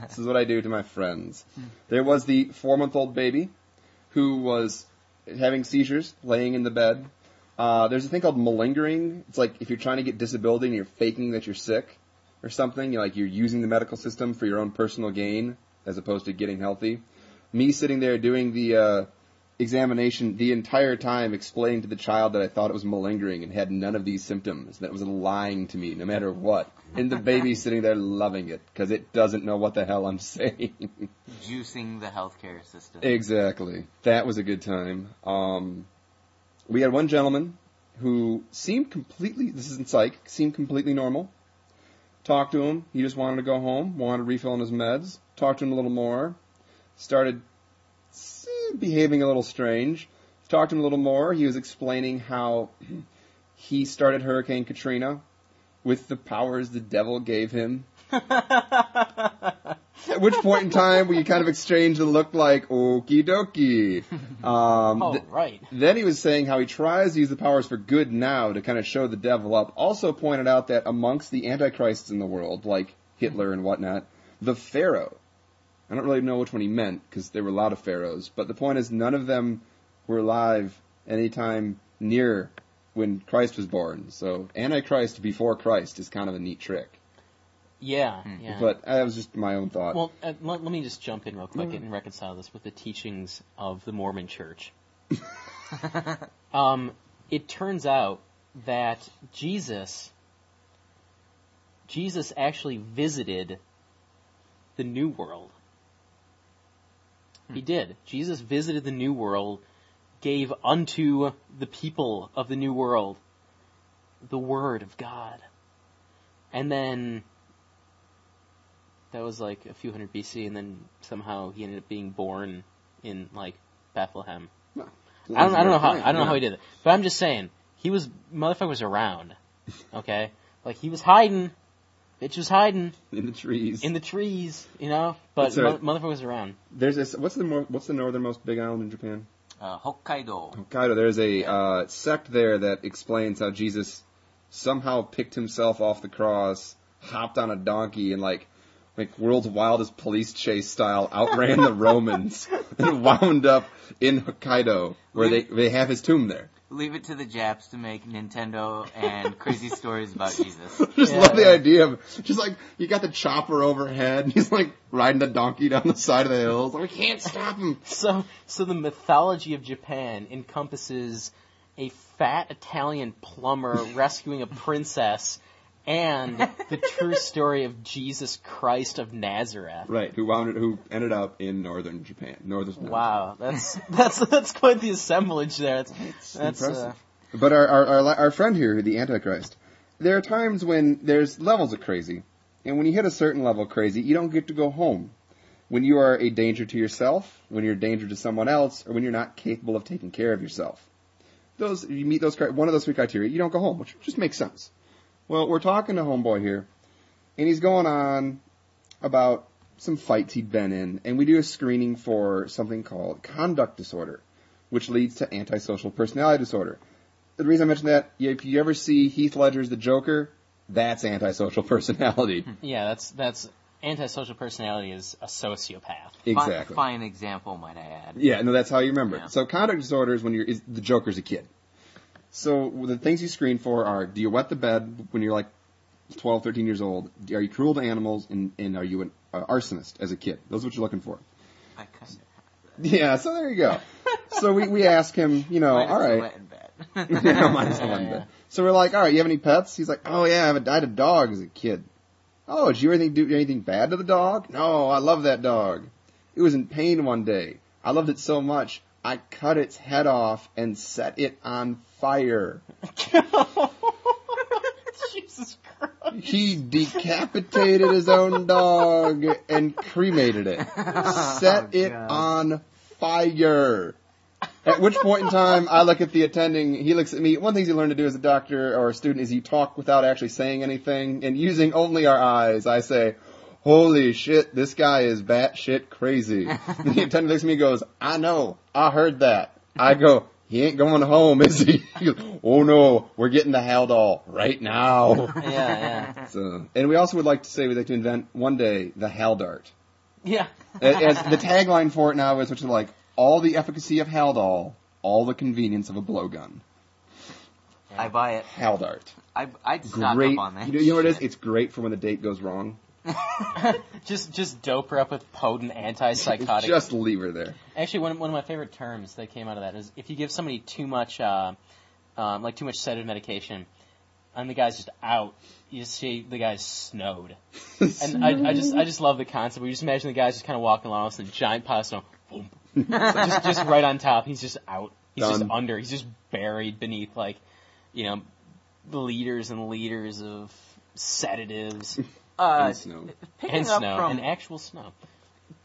This is what I do to my friends. There was the 4-month-old baby who was having seizures, laying in the bed. There's a thing called malingering. It's like if you're trying to get disability and you're faking that you're sick or something, you're using the medical system for your own personal gain as opposed to getting healthy. Me sitting there doing the examination the entire time, explaining to the child that I thought it was malingering and had none of these symptoms, that it was lying to me no matter what. And the baby sitting there loving it because it doesn't know what the hell I'm saying. Juicing the healthcare system. Exactly. That was a good time. We had one gentleman who seemed completely, this isn't psych, seemed completely normal. Talked to him. He just wanted to go home, wanted to refill on his meds. Talked to him a little more. Started behaving a little strange. Talked to him a little more. He was explaining how he started Hurricane Katrina with the powers the devil gave him. At which point in time we kind of exchanged a look like, okie dokie. Right. Then he was saying how he tries to use the powers for good now to kind of show the devil up. Also pointed out that amongst the antichrists in the world, like Hitler and whatnot, the pharaoh, I don't really know which one he meant because there were a lot of pharaohs, but the point is none of them were alive any time near when Christ was born. So antichrist before Christ is kind of a neat trick. Yeah, yeah. But that was just my own thought. Well, let me just jump in real quick and reconcile this with the teachings of the Mormon Church. It turns out that Jesus actually visited the New World. He did. Jesus visited the New World, gave unto the people of the New World the Word of God. And then... that was like a few hundred BC, and then somehow he ended up being born in like Bethlehem. No, I don't know how he did it, but I'm just saying motherfucker was around, okay? Like he was hiding, bitch was hiding in the trees, you know. But motherfucker was around. There's this. What's the northernmost big island in Japan? Hokkaido. Hokkaido. There's a sect there that explains how Jesus somehow picked himself off the cross, hopped on a donkey, and like World's Wildest Police Chase style, outran the Romans and wound up in Hokkaido, where they have his tomb there. Leave it to the Japs to make Nintendo and crazy stories about Jesus. Love the idea of, just like, you got the chopper overhead, and he's like riding the donkey down the side of the hills. We can't stop him. So the mythology of Japan encompasses a fat Italian plumber rescuing a princess and the true story of Jesus Christ of Nazareth. Right, who ended up in northern Japan. Wow, that's quite the assemblage there. That's impressive. But our friend here, the Antichrist, there are times when there's levels of crazy. And when you hit a certain level of crazy, you don't get to go home. When you are a danger to yourself, when you're a danger to someone else, or when you're not capable of taking care of yourself. You meet one of those three criteria, you don't go home, which just makes sense. Well, we're talking to homeboy here, and he's going on about some fights he'd been in, and we do a screening for something called conduct disorder, which leads to antisocial personality disorder. The reason I mention that, if you ever see Heath Ledger's The Joker, that's antisocial personality. Yeah, that's antisocial personality is a sociopath. Exactly. Fine example, might I add. Yeah, no, that's how you remember. Yeah. So conduct disorder is when the Joker's a kid. So the things you screen for are, do you wet the bed when you're like 12, 13 years old? Are you cruel to animals? And are you an arsonist as a kid? Those are what you're looking for. I kind of have that. Yeah, so there you go. So we ask him, all right. Minus the wet in bed. Yeah, minus the wet in bed. So we're like, all right, you have any pets? He's like, oh yeah, I had a dog as a kid. Oh, did you ever do anything bad to the dog? No, I love that dog. It was in pain one day. I loved it so much. I cut its head off and set it on fire. Jesus Christ. He decapitated his own dog and cremated it. Set it on fire. At which point in time, I look at the attending, he looks at me. One of the things you learn to do as a doctor or a student is you talk without actually saying anything. And using only our eyes, I say, holy shit, this guy is batshit crazy. Then Tandy looks at me and goes, I know, I heard that. I go, he ain't going home, is he? He goes, oh no, we're getting the Haldol right now. Yeah. So, and we also would like to say we'd like to invent one day the Haldart. Yeah. As the tagline for it now is, which is like, all the efficacy of Haldol, all the convenience of a blowgun. Yeah. I buy it. Haldart. I'd stock up on that. You know what it is? It's great for when the date goes wrong. just dope her up with potent antipsychotics. Just leave her there. Actually, one of my favorite terms that came out of that is if you give somebody too much sedative medication, and the guy's just out, you just see the guy's snowed. And I just love the concept. We just imagine the guy's just kind of walking along with a giant pile of snow, boom, just right on top. He's just out. He's done. Just under. He's just buried beneath liters and liters of sedatives. And snow. And actual snow.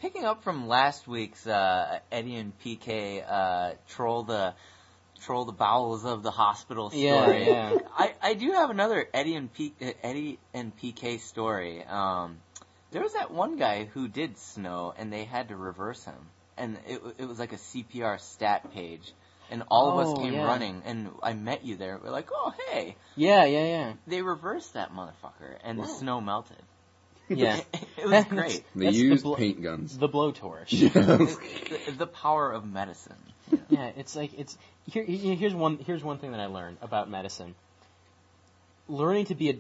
Picking up from last week's Eddie and PK troll the bowels of the hospital story. Yeah. I do have another Eddie and PK story. There was that one guy who did snow, and they had to reverse him. And it was like a CPR stat page. And all of us came running, and I met you there. We're like, oh, hey. Yeah. They reversed that motherfucker, and the snow melted. Yeah. It was great. They used paint guns. The blowtorch. Yes. The power of medicine. Yeah, it's like, here's one thing that I learned about medicine. Learning to be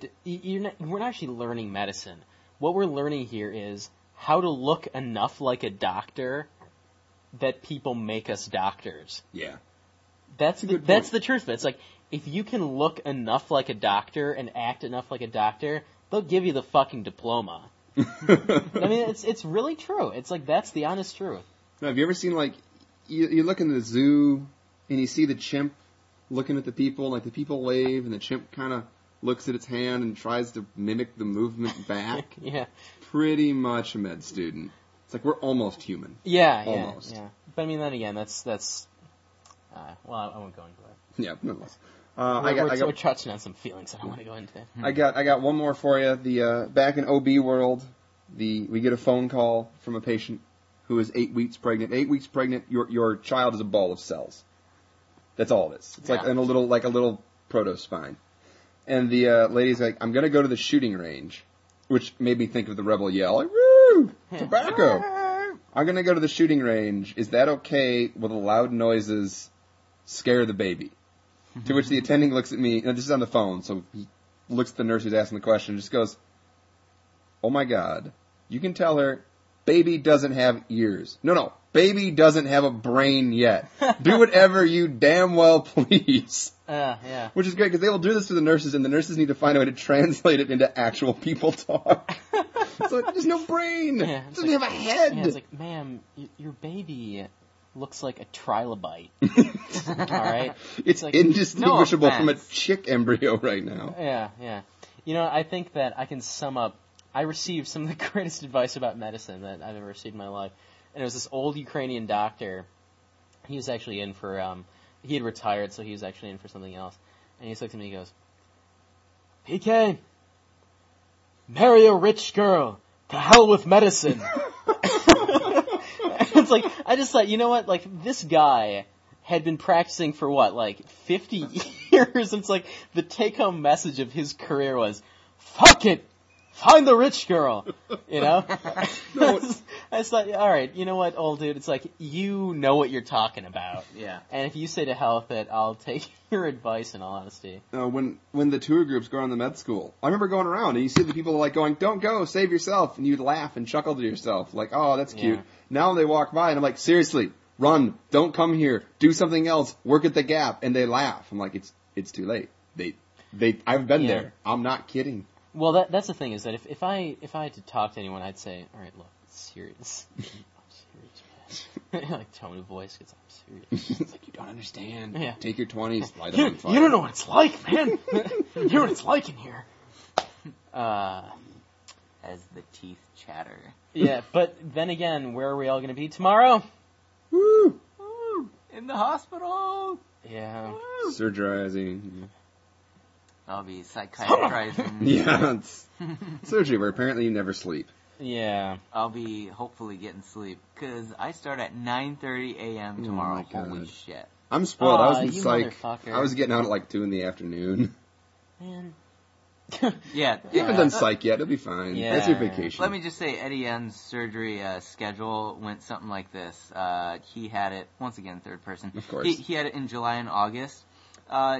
we're not actually learning medicine. What we're learning here is how to look enough like a doctor that people make us doctors. Yeah. That's the truth of it. It's like, if you can look enough like a doctor and act enough like a doctor, they'll give you the fucking diploma. I mean, it's really true. It's like, that's the honest truth. Now, have you ever seen, like, you look in the zoo and you see the chimp looking at the people, like the people wave and the chimp kind of looks at its hand and tries to mimic the movement back? Yeah. Pretty much a med student. It's like, we're almost human. Yeah, almost. Yeah. But I mean, then again, I won't go into that. Yeah, nonetheless. We're touching on some feelings I don't want to go into. I got one more for you. The back in OB world, we get a phone call from a patient who is 8 weeks pregnant. 8 weeks pregnant, your child is a ball of cells. That's all it is. It's like a little proto spine. And the lady's like, I'm gonna go to the shooting range, which made me think of the rebel yell. Like, tobacco. I'm going to go to the shooting range. Is that okay? Will the loud noises scare the baby? To which the attending looks at me. This is on the phone, so he looks at the nurse who's asking the question and just goes, oh, my God. You can tell her, baby doesn't have ears. No. Baby doesn't have a brain yet. Do whatever you damn well please. Yeah. Which is great, because they will do this to the nurses, and the nurses need to find a way to translate it into actual people talk. So there's no brain. Yeah, it doesn't have a head. Yeah, it's like, ma'am, your baby looks like a trilobite. All right? It's like, indistinguishable from a chick embryo right now. Yeah. You know, I think that I can sum up. I received some of the greatest advice about medicine that I've ever received in my life. And it was this old Ukrainian doctor. He was actually in for, he had retired, so he was actually in for something else. And he looked at me and he goes, PK, marry a rich girl. To hell with medicine. It's like, I just thought, you know what? Like, this guy had been practicing for 50 years? It's like, the take-home message of his career was, fuck it! Find the rich girl! You know? No. I just thought, alright, you know what, old dude? It's like, you know what you're talking about. Yeah. And if you say to hell with it, I'll take your advice in all honesty. No, when the tour groups go on the med school, I remember going around and you see the people like going, don't go, save yourself. And you'd laugh and chuckle to yourself. Like, oh, that's cute. Yeah. Now they walk by and I'm like, seriously, run. Don't come here. Do something else. Work at the Gap. And they laugh. I'm like, it's too late. I've been there. I'm not kidding. Well, that's the thing is that if I had to talk to anyone, I'd say, all right, look, I'm serious, man. Like tone of voice, because I'm serious. It's like, you don't understand. Yeah. Take your 20s, light them on fire. You don't know what it's like, man. You know what it's like in here. As the teeth chatter. Yeah, but then again, where are we all going to be tomorrow? Woo! In the hospital. Yeah. Woo. Surgerizing. I'll be psychiatrizing. Yeah, it's surgery where apparently you never sleep. Yeah. I'll be hopefully getting sleep because I start at 9:30 a.m. tomorrow. Oh holy shit! I'm spoiled. I was getting out at like 2 in the afternoon. Man. Yeah. You haven't done psych yet. It'll be fine. Yeah. That's your vacation. Let me just say, Eddie Yen's surgery schedule went something like this. He had it, once again, third person. Of course. He had it in July and August.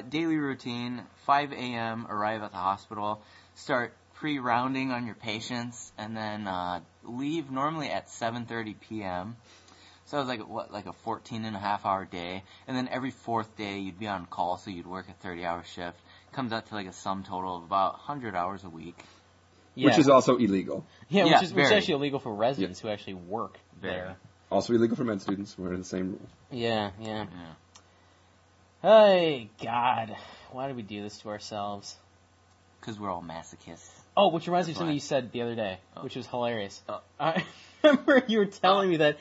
Daily routine, 5 a.m., arrive at the hospital, start pre-rounding on your patients, and then leave normally at 7:30 p.m. So it was like a 14-and-a-half-hour day. And then every fourth day, you'd be on call, so you'd work a 30-hour shift. Comes out to like a sum total of about 100 hours a week. Yeah. Which is also illegal. Yeah, which is actually illegal for residents who actually work there. Also illegal for med students. We're in the same rule. Yeah. Hey, God. Why do we do this to ourselves? Because we're all masochists. Oh, which reminds me of something you said the other day, which was hilarious. I remember you were telling me that...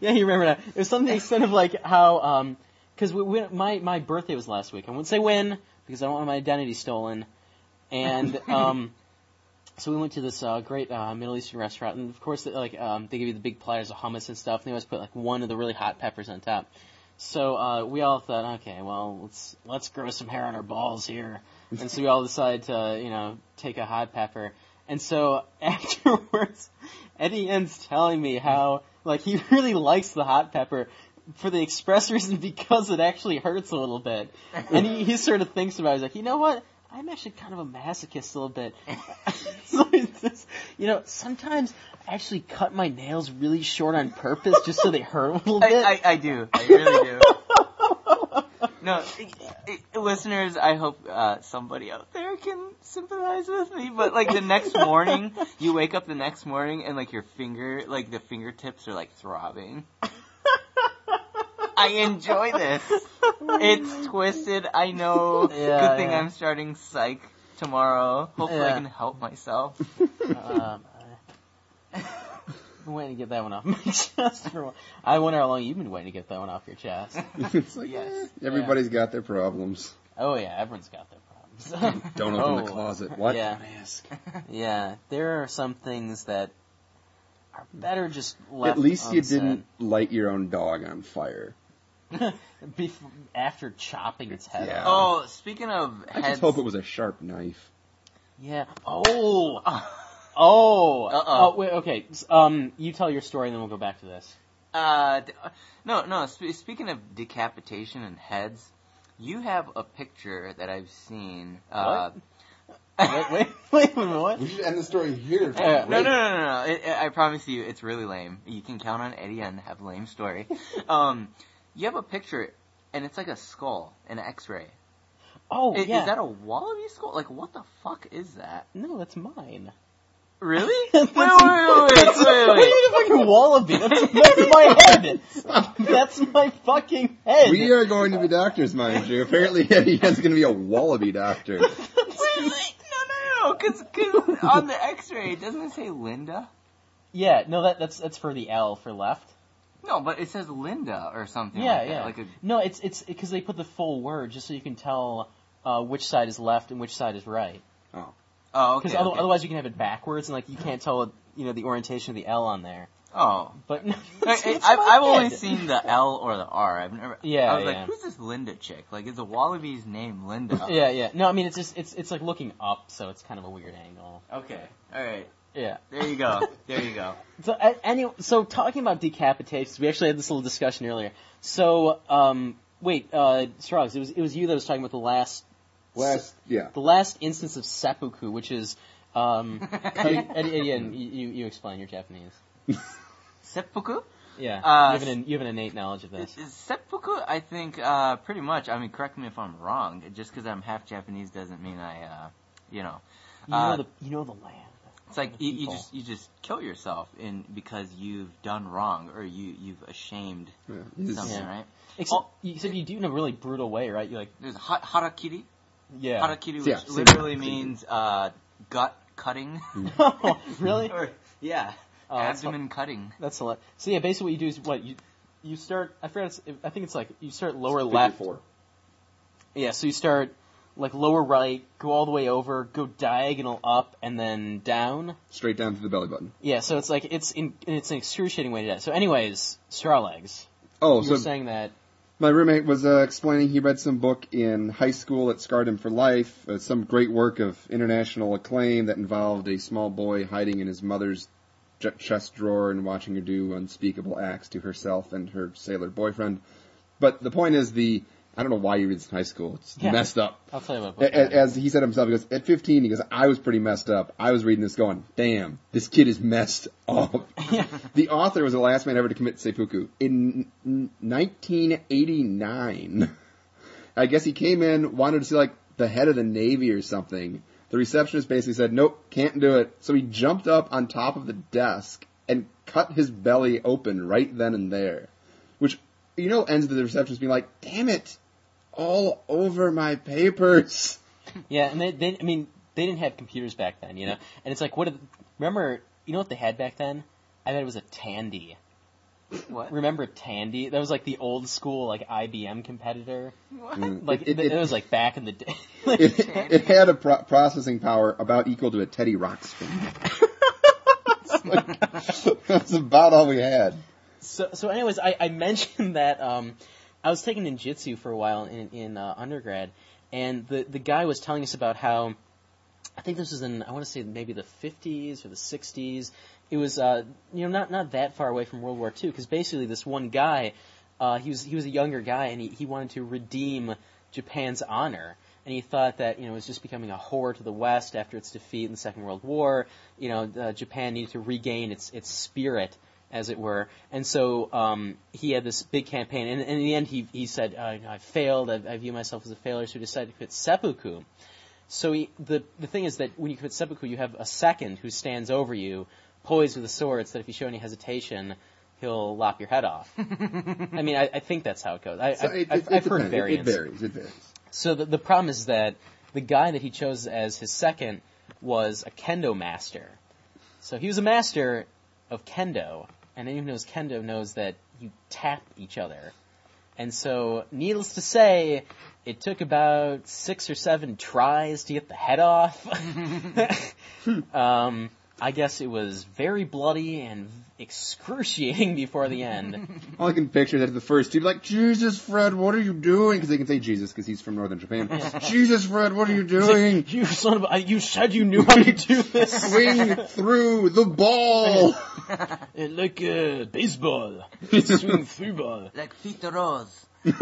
yeah, you remember that. It was something kind of like how... Because my birthday was last week. I won't say when, because I don't want my identity stolen. And so we went to this great Middle Eastern restaurant. And, of course, they give you the big platters of hummus and stuff. And they always put, one of the really hot peppers on top. So we all thought, okay, well, let's grow some hair on our balls here. And so we all decided to, take a hot pepper. And so afterwards, Eddie ends telling me how, he really likes the hot pepper for the express reason because it actually hurts a little bit. And he sort of thinks about it. He's like, you know what? I'm actually kind of a masochist a little bit. So it's just, sometimes I actually cut my nails really short on purpose just so they hurt a little bit. I do. I really do. No, listeners, I hope somebody out there can sympathize with me, but, the next morning, you wake up the next morning and, your finger, the fingertips are, throbbing. I enjoy this. It's twisted. I know. Yeah, good thing I'm starting psych tomorrow. Hopefully I can help myself. I'm waiting to get that one off my chest. I wonder how long you've been waiting to get that one off your chest. It's everybody's got their problems. Oh, yeah. Everyone's got their problems. Don't open the closet. What? Yeah. Mask. Yeah. There are some things that are better just left at least you didn't light your own dog on fire. After chopping its head off. Oh, speaking of heads... I just hope it was a sharp knife. Yeah. Oh! Oh! Uh-oh. Oh, wait, okay. You tell your story and then we'll go back to this. No. Speaking of decapitation and heads, you have a picture that I've seen. What? Wait, what? We should end the story here. No. I promise you, it's really lame. You can count on Eddie and have a lame story. You have a picture, and it's like a skull, an X-ray. Oh, yeah. Is that a wallaby skull? What the fuck is that? No, that's mine. Really? Wait. What do you mean a fucking wallaby? That's my head. That's my fucking head. We are going to be doctors, mind you. Apparently, Eddie's going to be a wallaby doctor. Because on the X-ray, doesn't it say Linda? Yeah, no, that's for the L for left. No, but it says Linda or something. Yeah, yeah. No, it's because they put the full word just so you can tell which side is left and which side is right. Oh, okay. Because otherwise you can have it backwards and you can't tell the orientation of the L on there. Oh, but no, I've only seen the L or the R. I've never. Yeah, I was like, who's this Linda chick? Is a wallaby's name Linda? Yeah. No, I mean it's just it's like looking up, so it's kind of a weird angle. Okay, all right. Yeah. There you go. So anyway, so talking about decapitations, we actually had this little discussion earlier. So Strawlegs, it was you that was talking about the last instance of seppuku, which is Eddie, you explain your Japanese. Seppuku? Yeah. You have an innate knowledge of this. Seppuku, I think, pretty much. I mean, correct me if I'm wrong. Just because I'm half Japanese doesn't mean I. You know the land. It's you just kill yourself because you've done wrong or you've ashamed something, right? Except you do in a really brutal way, right? You there's harakiri. Yeah. Harakiri, which literally means gut cutting. Oh, really? Yeah. Abdomen cutting. That's a lot. So yeah, basically what you do is you start. I forget. I think it's you start lower left. Four. Yeah. So you start like lower right, go all the way over, go diagonal up, and then down. Straight down to the belly button. Yeah, so it's like, it's an excruciating way to die. So anyways, Strawlegs. Oh, you were saying that. My roommate was explaining he read some book in high school that scarred him for life, some great work of international acclaim that involved a small boy hiding in his mother's chest drawer and watching her do unspeakable acts to herself and her sailor boyfriend. But the point is I don't know why you read this in high school. It's messed up. I'll tell you about it. As he said himself, he goes, at 15, he goes, I was pretty messed up. I was reading this going, damn, this kid is messed up. Yeah. The author was the last man ever to commit seppuku in 1989. I guess he came in, wanted to see, like, the head of the Navy or something. The receptionist basically said, nope, can't do it. So he jumped up on top of the desk and cut his belly open right then and there, which, you know, ends the receptionist being like, damn it. All over my papers. Yeah, and they didn't have computers back then, you know? And it's like, remember, you know what they had back then? I bet it was a Tandy. What? Remember Tandy? That was like the old school, like, IBM competitor. What? Like, it was like back in the day. Like, it had a processing power about equal to a Teddy Ruxpin. That's about all we had. So anyways, I mentioned that, I was taking ninjutsu for a while in undergrad, and the guy was telling us about how, I think this was in, I want to say maybe the 50s or the 60s. It was, not that far away from World War II, because basically this one guy, he was a younger guy, and he wanted to redeem Japan's honor. And he thought that, you know, it was just becoming a horror to the West after its defeat in the Second World War. You know, Japan needed to regain its spirit, as it were. And so he had this big campaign. And in the end, he said, I failed. I view myself as a failure. So he decided to commit seppuku. So the thing is that when you commit seppuku, you have a second who stands over you, poised with a sword, so that if you show any hesitation, he'll lop your head off. I mean, I think that's how it goes. I've heard variants. It varies. So the problem is that the guy that he chose as his second was a kendo master. So he was a master of kendo. And anyone who knows kendo knows that you tap each other. And so, needless to say, it took about 6 or 7 tries to get the head off. I guess it was very bloody and excruciating before the end. All I can picture that the first dude, like, Jesus, Fred, what are you doing? Because they can say Jesus because he's from northern Japan. Jesus, Fred, what are you doing? Like, you son of you said you knew how to do this. Swing through the ball. Like baseball. Swing through ball. Like Pete Rose. By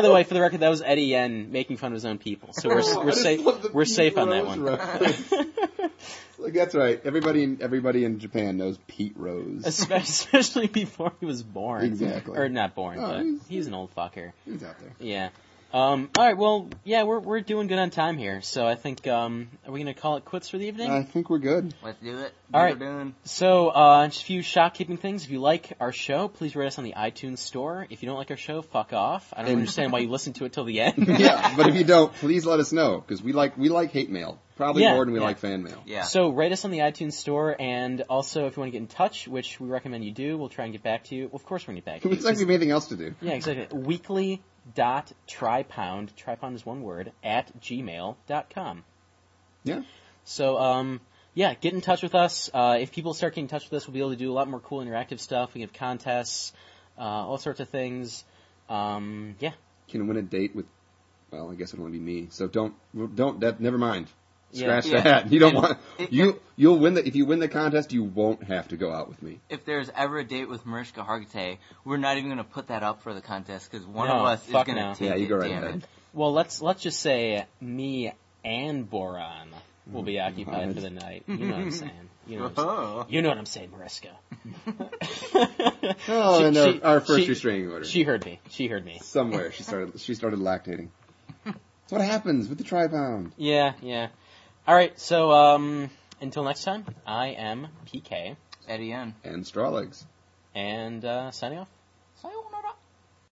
the way, for the record, that was Eddie Yen making fun of his own people. So we're safe. We're safe on that one. Like, that's right. Everybody in Japan knows Pete Rose, especially before he was born. Exactly, or not born, but he's an old fucker. He's out there. Yeah. All right. Well, yeah, we're doing good on time here. So I think are we gonna call it quits for the evening? I think we're good. Let's do it. All right. Doing. So just a few shopkeeping things. If you like our show, please rate us on the iTunes store. If you don't like our show, fuck off. I don't understand why you listen to it till the end. Yeah, but if you don't, please let us know, because we like hate mail. Probably more than we like fan mail. Yeah. So rate us on the iTunes store, and also if you want to get in touch, which we recommend you do, we'll try and get back to you. Well, of course we'll get back to you. It's like we have anything else to do. Yeah, exactly. weekly.tripound, tripound is one word, @gmail.com. Yeah. So, get in touch with us. If people start getting in touch with us, we'll be able to do a lot more cool interactive stuff. We have contests, all sorts of things. Can win a date with, well, I guess it'll only be me. So never mind. Scratch that. You don't want you'll win if you win the contest, you won't have to go out with me. If there's ever a date with Mariska Hargitay, we're not even going to put that up for the contest, because one of us is going to take it. Yeah, you go right ahead. Well, let's just say me and Boron will be occupied for the night. You know what I'm saying? You know what I'm saying, Mariska. Our first restraining order. She heard me. Somewhere she started lactating. That's what happens with the TriPound. Yeah, yeah. All right, so until next time, I am PK. Eddie N. And Strawlegs. And signing off.